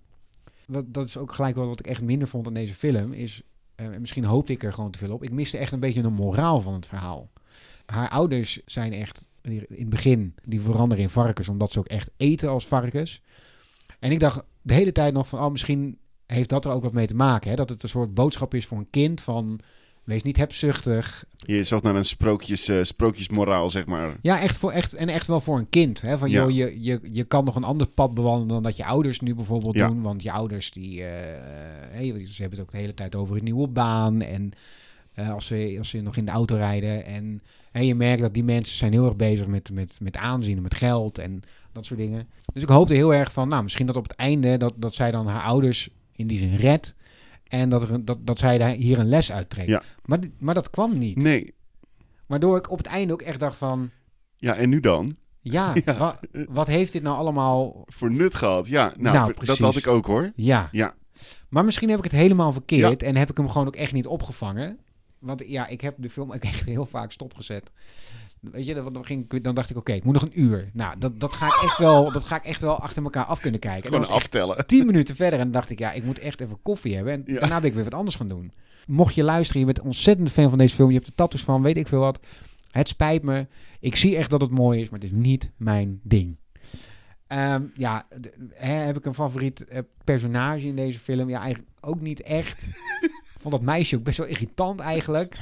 Wat, dat is ook gelijk wel wat ik echt minder vond aan deze film. Is, uh, misschien hoopte ik er gewoon te veel op. Ik miste echt een beetje de moraal van het verhaal. Haar ouders zijn echt in het begin... die veranderen in varkens. Omdat ze ook echt eten als varkens. En ik dacht de hele tijd nog van... oh, misschien heeft dat er ook wat mee te maken. Hè? Dat het een soort boodschap is voor een kind van... Wees niet hebzuchtig. Je zat naar een sprookjes, uh, sprookjesmoraal, zeg maar. Ja, echt voor, echt, en echt wel voor een kind. Hè? Van, ja. joh, je, je, je kan nog een ander pad bewandelen dan dat je ouders nu bijvoorbeeld ja. doen. Want je ouders, die, uh, hey, ze hebben het ook de hele tijd over een nieuwe baan. En uh, als, ze, als ze nog in de auto rijden. En, en je merkt dat die mensen zijn heel erg bezig met, met, met aanzien en met geld en dat soort dingen. Dus ik hoopte heel erg van, nou, misschien dat op het einde dat, dat zij dan haar ouders in die zin redt. En dat, er, dat, dat zij daar hier een les uit trekken. Ja. Maar, maar dat kwam niet. Nee. Waardoor ik op het einde ook echt dacht van... Ja, en nu dan? Ja, ja. Wa, wat heeft dit nou allemaal... Voor nut gehad, ja. Nou, nou precies. Dat had ik ook, hoor. Ja. ja. Maar misschien heb ik het helemaal verkeerd... Ja. En heb ik hem gewoon ook echt niet opgevangen. Want ja, ik heb de film ook echt heel vaak stopgezet. Weet je, dan, ging, dan dacht ik, oké, okay, ik moet nog een uur. Nou, dat, dat, ga ik echt wel, dat ga ik echt wel achter elkaar af kunnen kijken. Gewoon aftellen. Tien minuten verder en dan dacht ik, ja, ik moet echt even koffie hebben. En ja. daarna ben ik weer wat anders gaan doen. Mocht je luisteren, je bent ontzettend fan van deze film. Je hebt er tattoos van, weet ik veel wat. Het spijt me. Ik zie echt dat het mooi is, maar het is niet mijn ding. Um, ja, d- hè, heb ik een favoriet uh, personage in deze film? Ja, eigenlijk ook niet echt. Ik vond dat meisje ook best wel irritant eigenlijk.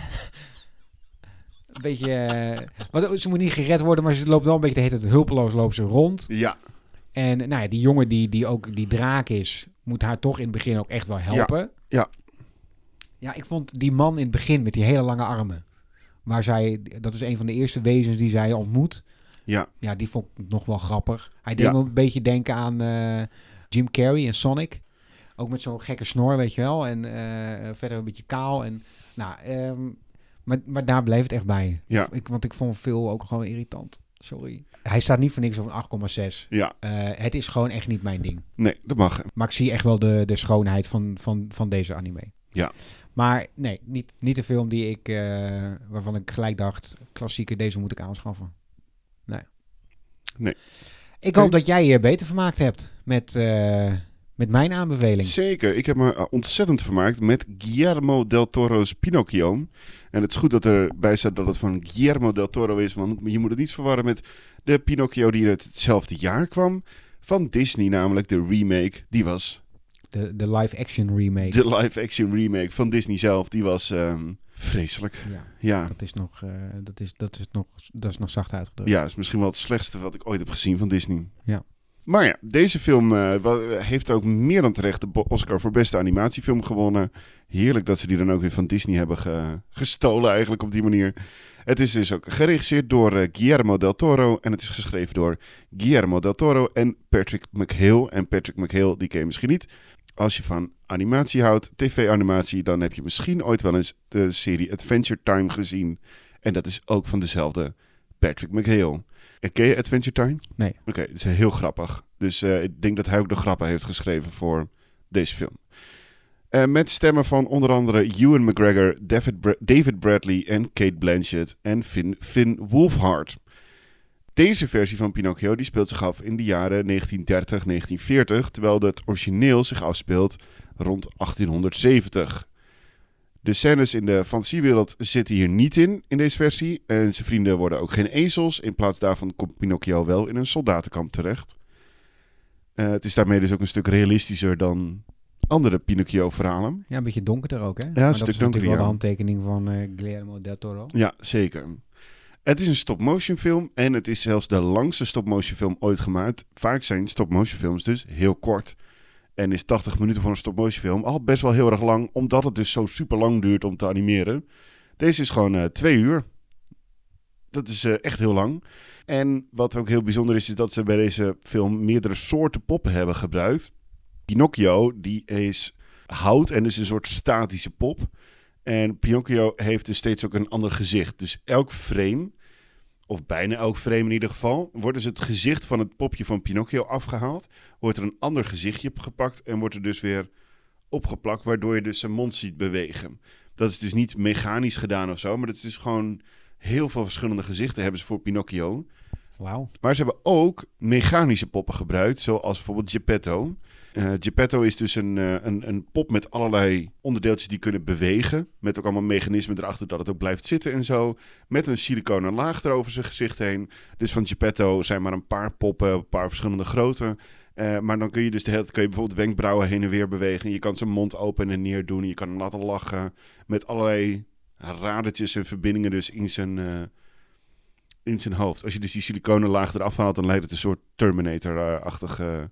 Een beetje... Uh, ze moet niet gered worden, maar ze loopt wel een beetje... heet het hulpeloos loopt ze rond. Ja. En nou ja, die jongen die, die ook die draak is... moet haar toch in het begin ook echt wel helpen. Ja. Ja, ja ik vond die man in het begin met die hele lange armen... waar zij... dat is een van de eerste wezens die zij ontmoet. Ja. Ja, die vond ik nog wel grappig. Hij deed ja. me een beetje denken aan uh, Jim Carrey en Sonic. Ook met zo'n gekke snor, weet je wel. En uh, verder een beetje kaal. En nou... Um, Maar, maar daar bleef het echt bij. Ja. Ik, want ik vond veel ook gewoon irritant. Sorry. Hij staat niet voor niks op een acht komma zes. Ja. Uh, het is gewoon echt niet mijn ding. Nee, dat mag. Maar ik zie echt wel de, de schoonheid van, van, van deze anime. Ja. Maar nee, niet, niet de film die ik, uh, waarvan ik gelijk dacht... klassieker, deze moet ik aanschaffen. Nee. Nee. Ik hoop nee. dat jij je beter vermaakt hebt met... Uh, Met mijn aanbeveling. Zeker. Ik heb me ontzettend vermaakt met Guillermo del Toro's Pinocchio. En het is goed dat erbij staat dat het van Guillermo del Toro is. Want je moet het niet verwarren met de Pinocchio die uit hetzelfde jaar kwam. Van Disney namelijk, de remake. Die was... De, de live-action remake. De live-action remake van Disney zelf. Die was um, vreselijk. Ja, ja. Dat, is nog, uh, dat, is, dat, is nog, dat is nog zacht uitgedrukt. Ja, dat is misschien wel het slechtste wat ik ooit heb gezien van Disney. Ja. Maar ja, deze film uh, heeft ook meer dan terecht de Oscar voor beste animatiefilm gewonnen. Heerlijk dat ze die dan ook weer van Disney hebben ge- gestolen eigenlijk op die manier. Het is dus ook geregisseerd door uh, Guillermo del Toro. En het is geschreven door Guillermo del Toro en Patrick McHale. En Patrick McHale, die ken je misschien niet. Als je van animatie houdt, tv-animatie, dan heb je misschien ooit wel eens de serie Adventure Time gezien. En dat is ook van dezelfde Patrick McHale. Ken je Adventure Time? Nee. Oké, okay, het is heel grappig. Dus uh, ik denk dat hij ook de grappen heeft geschreven voor deze film. Uh, met stemmen van onder andere Ewan McGregor, David, Bra- David Bradley en Kate Blanchett en Finn, Finn Wolfhard. Deze versie van Pinocchio die speelt zich af in de jaren negentien dertig, negentien veertig, terwijl het origineel zich afspeelt rond achttienhonderdzeventig. De scènes in de fantasiewereld zitten hier niet in, in deze versie. En zijn vrienden worden ook geen ezels. In plaats daarvan komt Pinocchio wel in een soldatenkamp terecht. Uh, het is daarmee dus ook een stuk realistischer dan andere Pinocchio-verhalen. Ja, een beetje donkerder ook, hè? Ja, maar een stuk donkerder, ja. Dat is natuurlijk wel de handtekening van uh, Guillermo del Toro. Ja, zeker. Het is een stop-motion film en het is zelfs de langste stop-motion film ooit gemaakt. Vaak zijn stop-motion films dus heel kort. En is tachtig minuten van een stop-motion film al best wel heel erg lang, omdat het dus zo super lang duurt om te animeren. Deze is gewoon uh, twee uur. Dat is uh, echt heel lang. En wat ook heel bijzonder is, is dat ze bij deze film meerdere soorten poppen hebben gebruikt. Pinocchio, die is hout en is een soort statische pop. En Pinocchio heeft dus steeds ook een ander gezicht. Dus elk frame, of bijna elk frame in ieder geval, wordt dus het gezicht van het popje van Pinocchio afgehaald. Wordt er een ander gezichtje gepakt en wordt er dus weer opgeplakt, waardoor je dus zijn mond ziet bewegen. Dat is dus niet mechanisch gedaan of zo, maar dat is dus gewoon heel veel verschillende gezichten hebben ze voor Pinocchio. Wauw. Maar ze hebben ook mechanische poppen gebruikt, zoals bijvoorbeeld Geppetto. Uh, Geppetto is dus een, uh, een, een pop met allerlei onderdeeltjes die kunnen bewegen. Met ook allemaal mechanismen erachter dat het ook blijft zitten en zo. Met een siliconen laag erover zijn gezicht heen. Dus van Geppetto zijn maar een paar poppen, een paar verschillende grootte. Uh, maar dan kun je dus de hele tijd kun je bijvoorbeeld wenkbrauwen heen en weer bewegen. Je kan zijn mond open en neer doen. Je kan hem laten lachen. Met allerlei radertjes en verbindingen dus in zijn, uh, in zijn hoofd. Als je dus die siliconen laag eraf haalt, dan leidt het een soort Terminator-achtige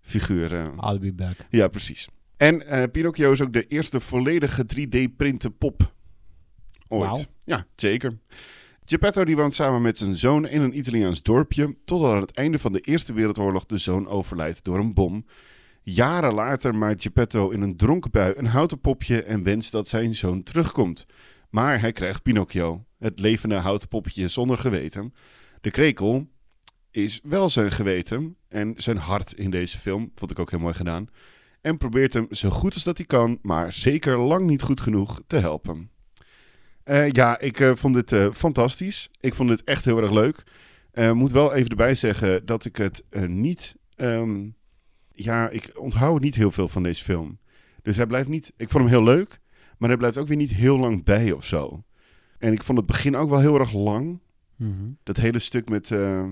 figuur. Uh. I'll be back. Ja, precies. En uh, Pinocchio is ook de eerste volledige drie D-printen pop ooit. Wow. Ja, zeker. Geppetto die woont samen met zijn zoon in een Italiaans dorpje, totdat aan het einde van de Eerste Wereldoorlog de zoon overlijdt door een bom. Jaren later maakt Geppetto in een dronken bui een houten popje en wenst dat zijn zoon terugkomt. Maar hij krijgt Pinocchio, het levende houten popje zonder geweten. De krekel is wel zijn geweten en zijn hart in deze film, vond ik ook heel mooi gedaan. En probeert hem zo goed als dat hij kan, maar zeker lang niet goed genoeg, te helpen. Uh, ja, ik uh, vond dit uh, fantastisch. Ik vond dit echt heel erg leuk. Uh, moet wel even erbij zeggen dat ik het uh, niet... Um, ja, ik onthoud niet heel veel van deze film. Dus hij blijft niet... Ik vond hem heel leuk, maar hij blijft ook weer niet heel lang bij of zo. En ik vond het begin ook wel heel erg lang. Mm-hmm. Dat hele stuk met... Uh,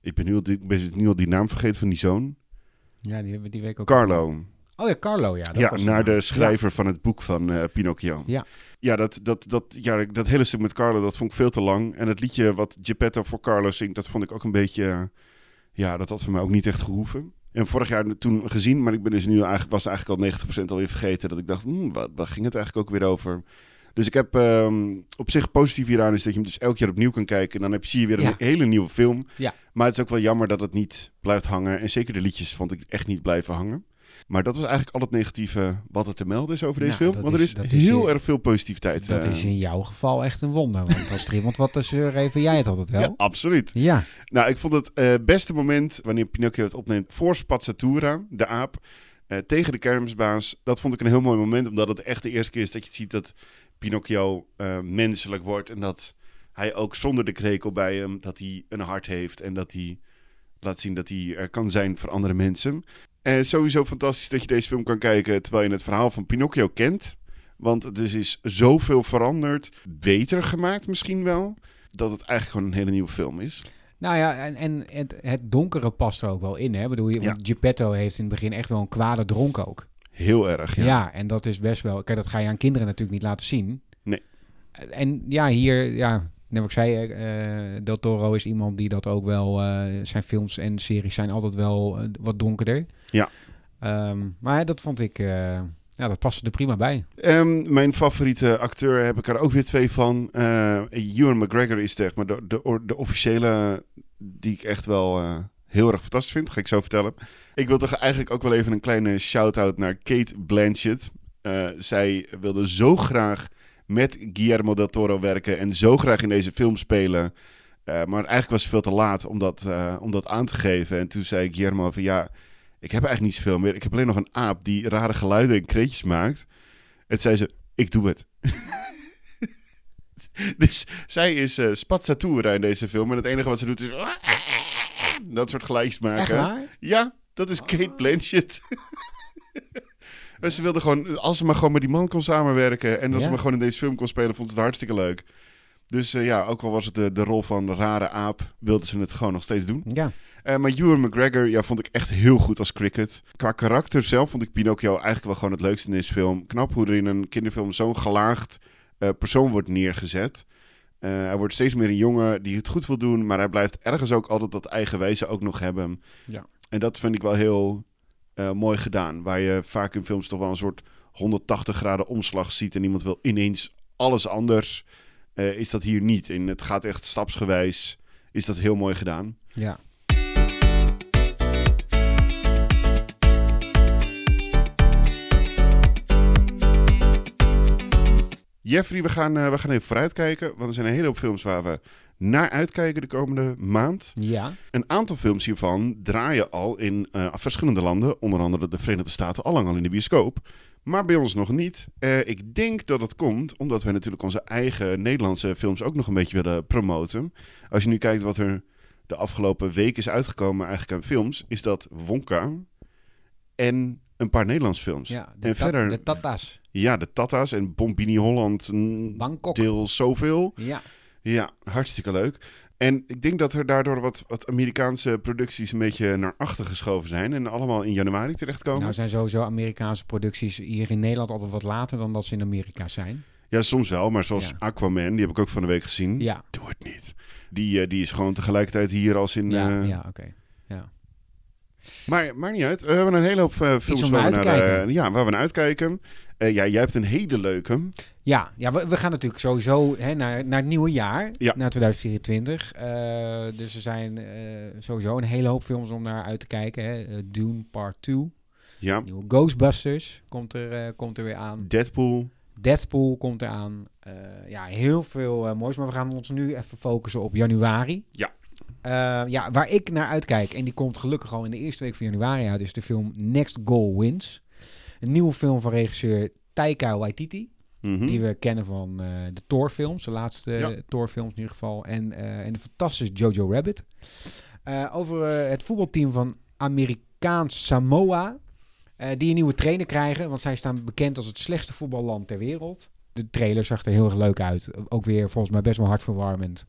ik ben nu al die, ben nu al die naam vergeten van die zoon. Ja, die hebben we die week ook... Carlo. Oh ja, Carlo, ja. Dat ja, was naar de schrijver ja. van het boek van uh, Pinocchio. Ja, ja, dat, dat, dat, ja, dat hele stuk met Carlo, dat vond ik veel te lang. En het liedje wat Geppetto voor Carlo zingt, dat vond ik ook een beetje... Ja, dat had voor mij ook niet echt gehoeven. En vorig jaar toen gezien, maar ik ben dus nu eigenlijk, was eigenlijk al negentig procent alweer vergeten... dat ik dacht, hmm, wat, waar ging het eigenlijk ook weer over? Dus ik heb um, op zich positief hieraan is dat je hem dus elk jaar opnieuw kan kijken. En dan heb, zie je weer een ja. hele nieuwe film. Ja. Maar het is ook wel jammer dat het niet blijft hangen. En zeker de liedjes vond ik echt niet blijven hangen. Maar dat was eigenlijk al het negatieve wat er te melden is over deze nou, film. Want is, er is heel is, erg veel positiviteit. Dat uh, is in jouw geval echt een wonder. Want als er iemand wat te zeuren heeft, jij het altijd wel. Ja, absoluut. Ja. Nou, ik vond het uh, beste moment wanneer Pinocchio het opneemt voor Spazzatura, de aap, uh, tegen de kermisbaas. Dat vond ik een heel mooi moment, omdat het echt de eerste keer is dat je ziet dat Pinocchio uh, menselijk wordt. En dat hij ook zonder de krekel bij hem, dat hij een hart heeft. En dat hij laat zien dat hij er kan zijn voor andere mensen. Uh, sowieso fantastisch dat je deze film kan kijken terwijl je het verhaal van Pinocchio kent. Want het dus is zoveel veranderd, beter gemaakt misschien wel, dat het eigenlijk gewoon een hele nieuwe film is. Nou ja, en, en het, het donkere past er ook wel in, hè? Ik bedoel, ja. Geppetto heeft in het begin echt wel een kwade dronk ook. Heel erg, ja. Ja, en dat is best wel... Kijk, dat ga je aan kinderen natuurlijk niet laten zien. Nee. En ja, hier... ja. Net wat ik zei, uh, Del Toro is iemand die dat ook wel... Uh, zijn films en series zijn altijd wel uh, wat donkerder. Ja. Um, maar dat vond ik... Uh, ja, dat paste er prima bij. Um, mijn favoriete acteur heb ik er ook weer twee van. Uh, Ewan McGregor is echt, maar de, de, de officiële die ik echt wel uh, heel erg fantastisch vind. Ga ik zo vertellen. Ik wil toch eigenlijk ook wel even een kleine shout-out naar Kate Blanchett. Uh, zij wilde zo graag... met Guillermo del Toro werken en zo graag in deze film spelen. Uh, maar eigenlijk was het veel te laat om dat, uh, om dat aan te geven. En toen zei Guillermo van ja, ik heb eigenlijk niet zoveel meer. Ik heb alleen nog een aap die rare geluiden en kreetjes maakt. En zei ze, ik doe het. Dus zij is uh, Spazzatura in deze film. En het enige wat ze doet is dat soort geluidjes maken. Ja, dat is Kate Blanchett. Ze wilde gewoon, als ze maar gewoon met die man kon samenwerken... en als ja. ze maar gewoon in deze film kon spelen, vond ze het hartstikke leuk. Dus uh, ja, ook al was het de, de rol van de rare aap... wilden ze het gewoon nog steeds doen. Ja. Uh, maar Ewan McGregor ja, vond ik echt heel goed als cricket. Qua karakter zelf vond ik Pinocchio eigenlijk wel gewoon het leukste in deze film. Knap hoe er in een kinderfilm zo'n gelaagd uh, persoon wordt neergezet. Uh, hij wordt steeds meer een jongen die het goed wil doen... maar hij blijft ergens ook altijd dat eigenwijze ook nog hebben. Ja. En dat vind ik wel heel... Uh, mooi gedaan, waar je vaak in films toch wel een soort honderdtachtig graden omslag ziet en iemand wil ineens alles anders, uh, is dat hier niet. En het gaat echt stapsgewijs, is dat heel mooi gedaan. Ja. Jeffrey, we gaan, uh, we gaan even vooruitkijken, want er zijn een hele hoop films waar we naar uitkijken de komende maand. Ja. Een aantal films hiervan draaien al in uh, verschillende landen, onder andere de Verenigde Staten, allang al in de bioscoop. Maar bij ons nog niet. Uh, ik denk dat dat komt, omdat wij natuurlijk onze eigen Nederlandse films ook nog een beetje willen promoten. Als je nu kijkt wat er de afgelopen week is uitgekomen eigenlijk aan films, is dat Wonka en een paar Nederlandse films. Ja, de, en ta- verder, de Tata's. Ja, de Tata's en Bombini Holland. Bangkok. Deel zoveel. Ja. Ja, hartstikke leuk. En ik denk dat er daardoor wat, wat Amerikaanse producties een beetje naar achter geschoven zijn. En allemaal in januari terechtkomen. Nou zijn sowieso Amerikaanse producties hier in Nederland altijd wat later dan dat ze in Amerika zijn. Ja, soms wel. Maar zoals ja. Aquaman, die heb ik ook van de week gezien. Ja. Doe het niet. Die, uh, die is gewoon tegelijkertijd hier als in... Ja, uh, ja oké. Okay. Ja. Maar maakt niet uit. We hebben een hele hoop uh, films waar we, naar, uh, ja, waar we naar uitkijken. Uh, ja, jij hebt een hele leuke. Ja, ja we, we gaan natuurlijk sowieso hè, naar, naar het nieuwe jaar. Ja. Naar twintig vierentwintig. Uh, dus er zijn uh, sowieso een hele hoop films om naar uit te kijken. Hè. Uh, Dune Part twee. Ja. Nieuwe Ghostbusters komt er, uh, komt er weer aan. Deadpool. Deadpool komt eraan. Uh, ja, heel veel uh, moois. Maar we gaan ons nu even focussen op januari. Ja. Uh, ja, waar ik naar uitkijk, en die komt gelukkig al in de eerste week van januari uit, is de film Next Goal Wins. Een nieuwe film van regisseur Taika Waititi. Mm-hmm. Die we kennen van uh, de Thor-films, de laatste ja. Thor-films in ieder geval. En, uh, en de fantastische Jojo Rabbit. Uh, over uh, het voetbalteam van Amerikaans Samoa. Uh, die een nieuwe trainer krijgen, want zij staan bekend als het slechtste voetballand ter wereld. De trailer zag er heel erg leuk uit. Ook weer volgens mij best wel hartverwarmend.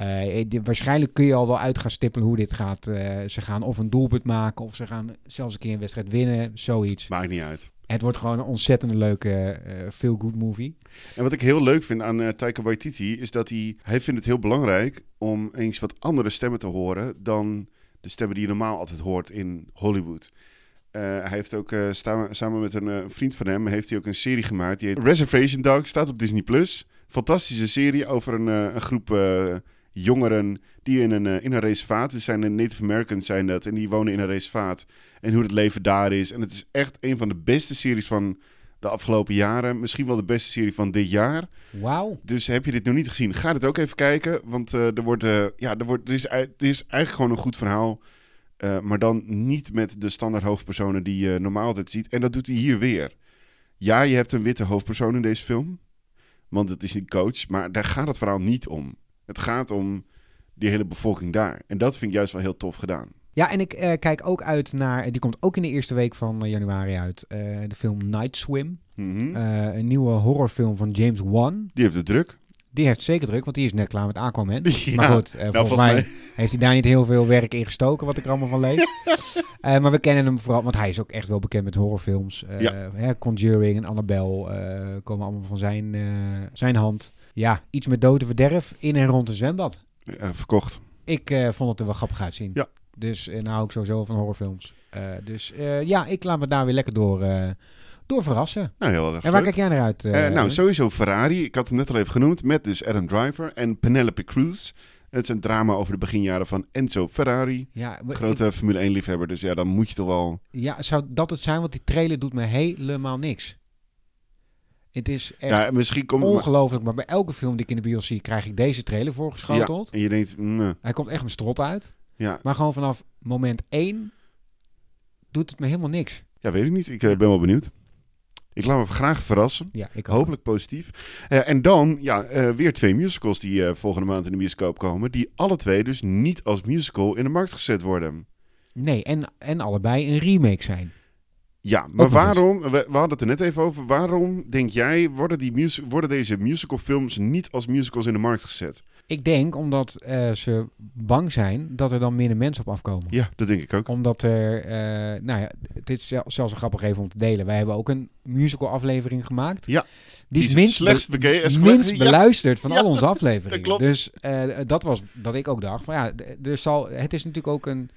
Uh, de, waarschijnlijk kun je al wel uit gaan stippelen hoe dit gaat. Uh, ze gaan of een doelpunt maken, of ze gaan zelfs een keer een wedstrijd winnen, zoiets. Maakt niet uit. Het wordt gewoon een ontzettend leuke uh, feel-good movie. En wat ik heel leuk vind aan uh, Taika Waititi is dat hij, hij vindt het heel belangrijk om eens wat andere stemmen te horen dan de stemmen die je normaal altijd hoort in Hollywood. Uh, hij heeft ook uh, sta- samen met een uh, vriend van hem heeft hij ook een serie gemaakt. Die heet Reservation Dogs, staat op Disney Plus. Fantastische serie over een, uh, een groep uh, jongeren die in een, uh, in een reservaat dus zijn. Native Americans zijn dat en die wonen in een reservaat. En hoe het leven daar is. En het is echt een van de beste series van de afgelopen jaren. Misschien wel de beste serie van dit jaar. Wauw. Dus heb je dit nog niet gezien? Ga het ook even kijken. Want uh, er, wordt, uh, ja, er, wordt, er, is, er is eigenlijk gewoon een goed verhaal. Uh, maar dan niet met de standaard hoofdpersonen die je normaal altijd ziet. En dat doet hij hier weer. Ja, je hebt een witte hoofdpersoon in deze film. Want het is een coach. Maar daar gaat het verhaal niet om. Het gaat om die hele bevolking daar. En dat vind ik juist wel heel tof gedaan. Ja, en ik uh, kijk ook uit naar... Die komt ook in de eerste week van januari uit. Uh, de film Night Swim. Mm-hmm. Uh, een nieuwe horrorfilm van James Wan. Die heeft het druk. Die heeft zeker druk, want die is net klaar met Aquaman. Ja, maar goed, uh, nou, volgens, volgens mij, mij heeft hij daar niet heel veel werk in gestoken, wat ik er allemaal van lees. uh, maar we kennen hem vooral, want hij is ook echt wel bekend met horrorfilms. Uh, ja. uh, Conjuring en Annabelle uh, komen allemaal van zijn, uh, zijn hand. Ja, iets met dood en verderf in en rond een zwembad. Uh, verkocht. Ik uh, vond het er wel grappig uitzien. Ja. Dus uh, nou hou ik sowieso van horrorfilms. Uh, dus uh, ja, ik laat me daar weer lekker door... Uh, Door verrassen. Nou, heel erg en waar leuk. Kijk jij naar uit? Uh, uh, nou, sowieso Ferrari. Ik had het net al even genoemd. Met dus Adam Driver en Penelope Cruz. Het is een drama over de beginjaren van Enzo Ferrari. Ja, w- Grote ik... Formule één liefhebber. Dus ja, dan moet je toch wel... Ja, zou dat het zijn? Want die trailer doet me helemaal niks. Het is echt ja, komt... ongelooflijk. Maar bij elke film die ik in de bios zie, krijg ik deze trailer voorgeschoteld. Ja, en je denkt... Nee. Hij komt echt mijn strot uit. Ja. Maar gewoon vanaf moment één doet het me helemaal niks. Ja, weet ik niet. Ik uh, ben wel benieuwd. Ik laat me graag verrassen. Ja, ik hopelijk positief. Uh, en dan ja, uh, weer twee musicals die uh, volgende maand in de bioscoop komen. Die alle twee dus niet als musical in de markt gezet worden. Nee, en, en allebei een remake zijn. Ja, maar waarom, we, we hadden het er net even over. Waarom, denk jij, worden, die mus- worden deze musicalfilms niet als musicals in de markt gezet? Ik denk omdat uh, ze bang zijn dat er dan minder mensen op afkomen. Ja, dat denk ik ook. Omdat er, uh, nou ja, dit is zelfs een grappig even om te delen. Wij hebben ook een musical aflevering gemaakt. Ja, die is, die is minst, be- bege- minst ja. beluisterd van ja. al onze afleveringen. Dat klopt. Dus uh, dat was dat ik ook dacht. Maar ja, er zal, het is natuurlijk ook een...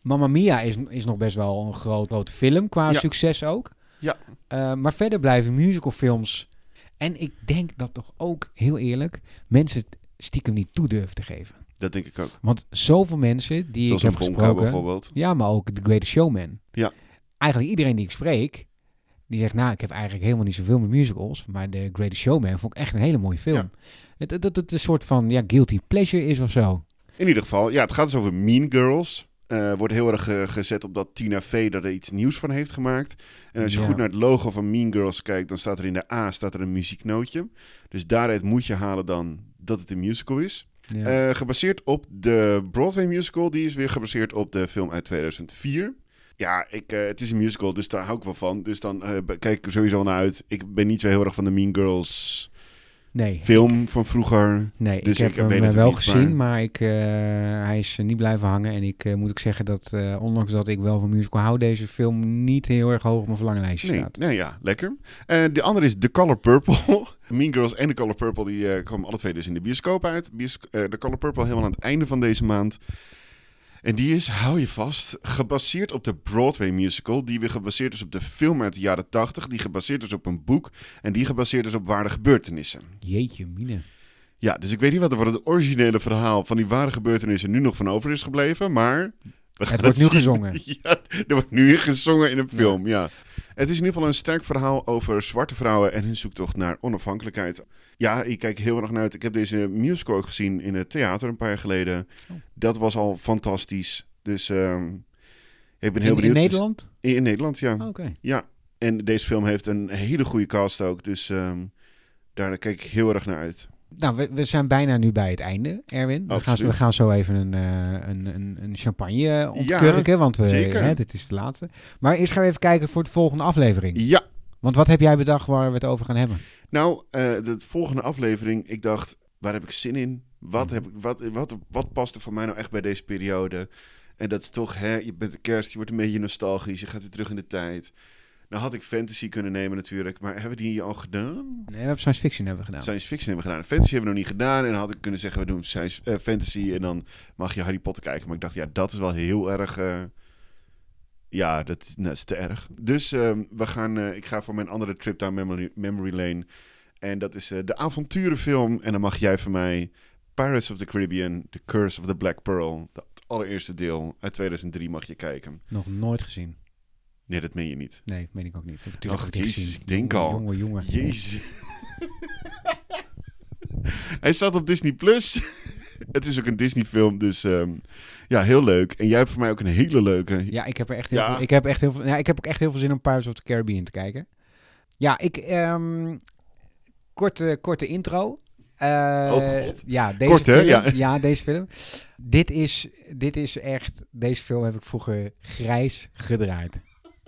Mamma Mia is, is nog best wel een groot, groot film qua ja. succes ook. Ja. Uh, maar verder blijven musicalfilms. En ik denk dat toch ook, heel eerlijk, mensen het stiekem niet toe durven te geven. Dat denk ik ook. Want zoveel mensen die Zoals ik heb Wonka gesproken... bijvoorbeeld. Ja, maar ook The Greatest Showman. Ja. Eigenlijk iedereen die ik spreek, die zegt... Nou, ik heb eigenlijk helemaal niet zoveel met musicals. Maar The Greatest Showman vond ik echt een hele mooie film. Ja. Dat, dat, dat het een soort van ja, guilty pleasure is of zo. In ieder geval, ja, het gaat dus over Mean Girls... Uh, wordt heel erg uh, gezet op dat Tina Fey er iets nieuws van heeft gemaakt. En als je ja. goed naar het logo van Mean Girls kijkt, dan staat er in de A staat er een muzieknootje. Dus daaruit moet je halen dan dat het een musical is. Ja. Uh, gebaseerd op de Broadway musical. Die is weer gebaseerd op de film uit tweeduizend vier. Ja, ik, uh, het is een musical, dus daar hou ik wel van. Dus dan uh, kijk ik er sowieso naar uit. Ik ben niet zo heel erg van de Mean Girls... Nee. Film van vroeger. Nee, dus ik heb ik hem, weet hem wel niet, gezien, maar, maar ik, uh, hij is uh, niet blijven hangen. En ik uh, moet ook zeggen dat, uh, ondanks dat ik wel van musical hou, deze film niet heel erg hoog op mijn verlanglijstje nee, staat. Nee, ja, lekker. Uh, de andere is The Color Purple. Mean Girls en The Color Purple, die uh, kwamen alle twee dus in de bioscoop uit. Biosco- uh, The Color Purple helemaal aan het einde van deze maand. En die is, hou je vast, gebaseerd op de Broadway musical, die weer gebaseerd is op de film uit de jaren tachtig, die gebaseerd is op een boek en die gebaseerd is op ware gebeurtenissen. Jeetje mine. Ja, dus ik weet niet wat er van het originele verhaal van die ware gebeurtenissen nu nog van over is gebleven, maar... Het wordt nu zien. gezongen. Ja, er wordt nu gezongen in een film, ja. ja. Het is in ieder geval een sterk verhaal over zwarte vrouwen en hun zoektocht naar onafhankelijkheid. Ja, ik kijk heel erg naar uit. Ik heb deze musical gezien in het theater een paar jaar geleden. Oh. Dat was al fantastisch. Dus um, ik ben heel in, benieuwd. In Nederland? In, in Nederland, ja. Oh, okay. Ja. En deze film heeft een hele goede cast ook. Dus um, daar kijk ik heel erg naar uit. Nou, we, we zijn bijna nu bij het einde, Erwin. We, gaan, we gaan zo even een, uh, een, een, een champagne ontkurken, ja, want we, hè, dit is de laatste. Maar eerst gaan we even kijken voor de volgende aflevering. Ja. Want wat heb jij bedacht waar we het over gaan hebben? Nou, uh, de volgende aflevering, ik dacht, waar heb ik zin in? Wat, heb ik, wat, wat, wat past er voor mij nou echt bij deze periode? En dat is toch, hè, je bent de kerst, je wordt een beetje nostalgisch, je gaat weer terug in de tijd. Nou had ik fantasy kunnen nemen natuurlijk, maar hebben we die al gedaan? Nee, we hebben science fiction hebben we gedaan. Science fiction hebben we gedaan. Fantasy hebben we nog niet gedaan en dan had ik kunnen zeggen we doen science, uh, fantasy en dan mag je Harry Potter kijken. Maar ik dacht, ja, dat is wel heel erg... Uh... Ja, dat, dat is te erg. Dus uh, we gaan, uh, ik ga voor mijn andere trip down memory, memory lane en dat is uh, de avonturenfilm en dan mag jij van mij Pirates of the Caribbean, The Curse of the Black Pearl, dat allereerste deel uit tweeduizend drie mag je kijken. Nog nooit gezien. Nee, dat meen je niet. Nee, meen ik ook niet. Ik Ach, jezus, gezien. ik denk al. Jongen, jongen. Jezus. Hij staat op Disney Plus. Het is ook een Disney film, dus um, ja, heel leuk. En jij hebt voor mij ook een hele leuke. Ja, ik heb er echt heel ja. veel. Ik heb echt heel veel. Ja, ik heb ook echt heel veel zin om Pirates of the Caribbean te kijken. Ja, ik um, korte korte intro. Uh, oh god. Ja, deze Kort, film, ja. ja, deze film. Dit is dit is echt. Deze film heb ik vroeger grijs gedraaid.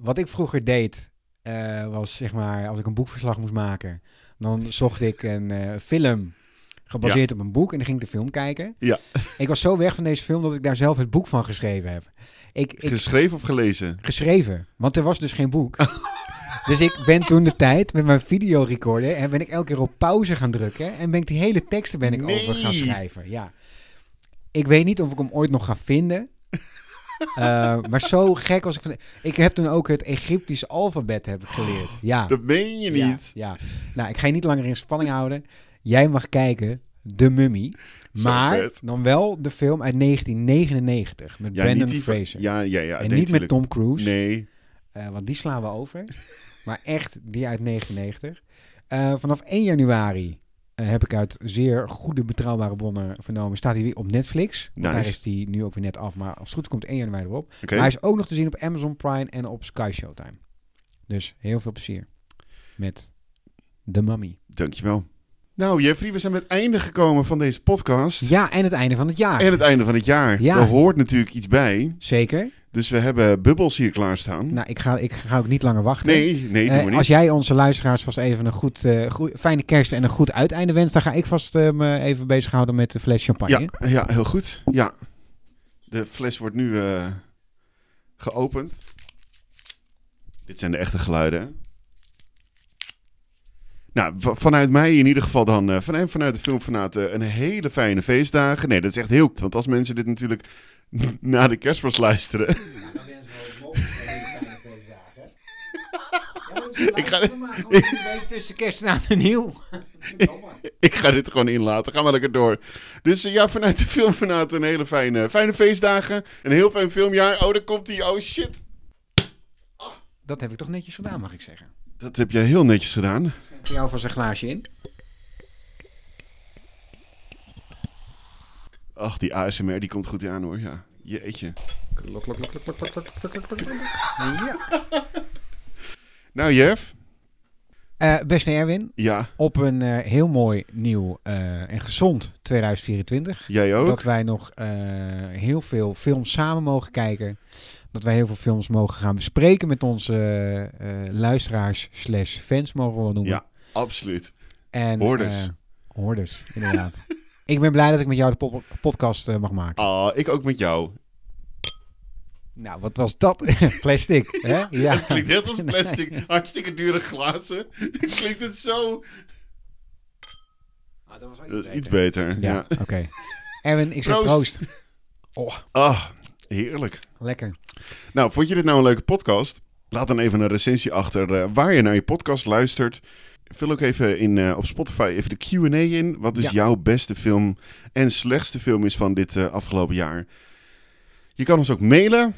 Wat ik vroeger deed, uh, was zeg maar, als ik een boekverslag moest maken, dan zocht ik een uh, film gebaseerd ja. op een boek en dan ging ik de film kijken. Ja. Ik was zo weg van deze film dat ik daar zelf het boek van geschreven heb. Ik, ik, geschreven of gelezen? Geschreven, want er was dus geen boek. Dus ik ben toen de tijd met mijn videorecorder en ben ik elke keer op pauze gaan drukken en ben ik die hele teksten ben ik nee. over gaan schrijven. Ja. Ik weet niet of ik hem ooit nog ga vinden. Uh, maar zo gek als ik van... Ik heb toen ook het Egyptische alfabet heb geleerd. Ja. Dat meen je niet. Ja, ja. Nou, ik ga je niet langer in spanning houden. Jij mag kijken, The Mummy. Maar dan wel de film uit negentien negenennegentig met ja, Brendan die... Fraser. Ja, ja, ja. En niet natuurlijk. met Tom Cruise. Nee. Uh, want die slaan we over. Maar echt, die uit negentien negenennegentig Uh, vanaf eerste januari Uh, heb ik uit zeer goede, betrouwbare bronnen vernomen. Staat hij weer op Netflix. Nice. Daar is hij nu ook weer net af. Maar als het goed komt eerste januari erop. Okay. Maar hij is ook nog te zien op Amazon Prime en op Sky Showtime. Dus heel veel plezier met The Mummy. Dankjewel. Nou Jeffrey, we zijn met het einde gekomen van deze podcast. Ja, en het einde van het jaar. En het einde van het jaar. Ja. Er hoort natuurlijk iets bij. Zeker. Dus we hebben bubbels hier klaarstaan. Nou, ik ga, ik ga ook niet langer wachten. Nee, nee, doe maar niet. Uh, als jij onze luisteraars vast even een goed, uh, goed, fijne kerst en een goed uiteinde wenst, dan ga ik vast uh, me even bezighouden met de fles champagne. Ja, ja, heel goed. Ja. De fles wordt nu uh, geopend. Dit zijn de echte geluiden. Nou, vanuit mij in ieder geval dan, uh, vanuit, vanuit de filmfanaten, uh, een hele fijne feestdagen. Nee, dat is echt heel goed, want als mensen dit natuurlijk... Na de kerstpas luisteren. Nou, dan wens ik nog een hele fijne feestdagen. Ja, dat is ik ga dit... maar gewoon een week tussen kerst en nieuw. ik, ik ga dit gewoon in laten. Ga maar lekker door. Dus uh, ja, vanuit de filmfanaten een hele fijne, fijne feestdagen. Een heel fijn filmjaar. Oh, daar komt hij. Oh, shit. Oh. Dat heb ik toch netjes gedaan, mag ik zeggen. Dat heb jij heel netjes gedaan. Schenk jou van zijn glaasje in. Ach, die A S M R, die komt goed aan hoor, ja. Jeetje. Klok, klok, klok, klok, klok, klok, klok, klok, klok. Ja. Nou, Jeff. Uh, beste Erwin. Ja. Op een uh, heel mooi, nieuw uh, en gezond tweeduizend vierentwintig Jij ook. Dat wij nog uh, heel veel films samen mogen kijken. Dat wij heel veel films mogen gaan bespreken met onze uh, uh, luisteraars slash fans, mogen we wel noemen. Ja, absoluut. En, Hoorders. Uh, Hoorders, inderdaad. Ik ben blij dat ik met jou de pod- podcast uh, mag maken. Oh, ik ook met jou. Nou, wat was dat? Plastic, hè? Ja. Het klinkt heel als plastic. Nee. Hartstikke dure glazen. Dan klinkt het zo... Ah, dat was iets, dat is beter. iets beter. Ja, ja. Oké. Okay. Erwin, ik zeg proost. Oh. Ah, heerlijk. Lekker. Nou, vond je dit nou een leuke podcast? Laat dan even een recensie achter uh, waar je naar je podcast luistert. Vul ook even in, uh, op Spotify even de Q en A in. Wat dus ja. jouw beste film en slechtste film is van dit uh, afgelopen jaar. Je kan ons ook mailen.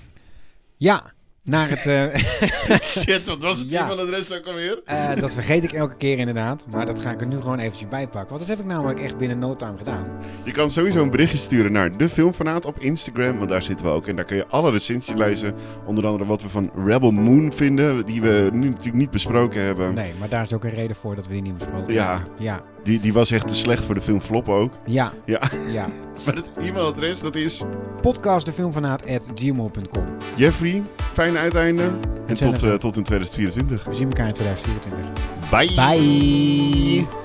Ja, naar het... Uh... Shit, wat was het ja. e-mailadres ook alweer? Uh, dat vergeet ik elke keer inderdaad. Maar dat ga ik er nu gewoon eventjes bij pakken. Want dat heb ik namelijk echt binnen no time gedaan. Je kan sowieso een berichtje sturen naar De Filmfanaat op Instagram. Want daar zitten we ook. En daar kun je alle recensies lezen. Onder andere wat we van Rebel Moon vinden. Die we nu natuurlijk niet besproken hebben. Nee, maar daar is ook een reden voor dat we die niet besproken ja. hebben. Ja. Die, die was echt te slecht voor de film Flop ook. Ja. ja. ja. Maar het e-mailadres, dat is... podcast de filmfanaat at gmail dot com. Jeffrey, fijn uiteinde. En, en tot, uh, tot in tweeduizend vierentwintig. We zien elkaar in tweeduizend vierentwintig. Bye. Bye.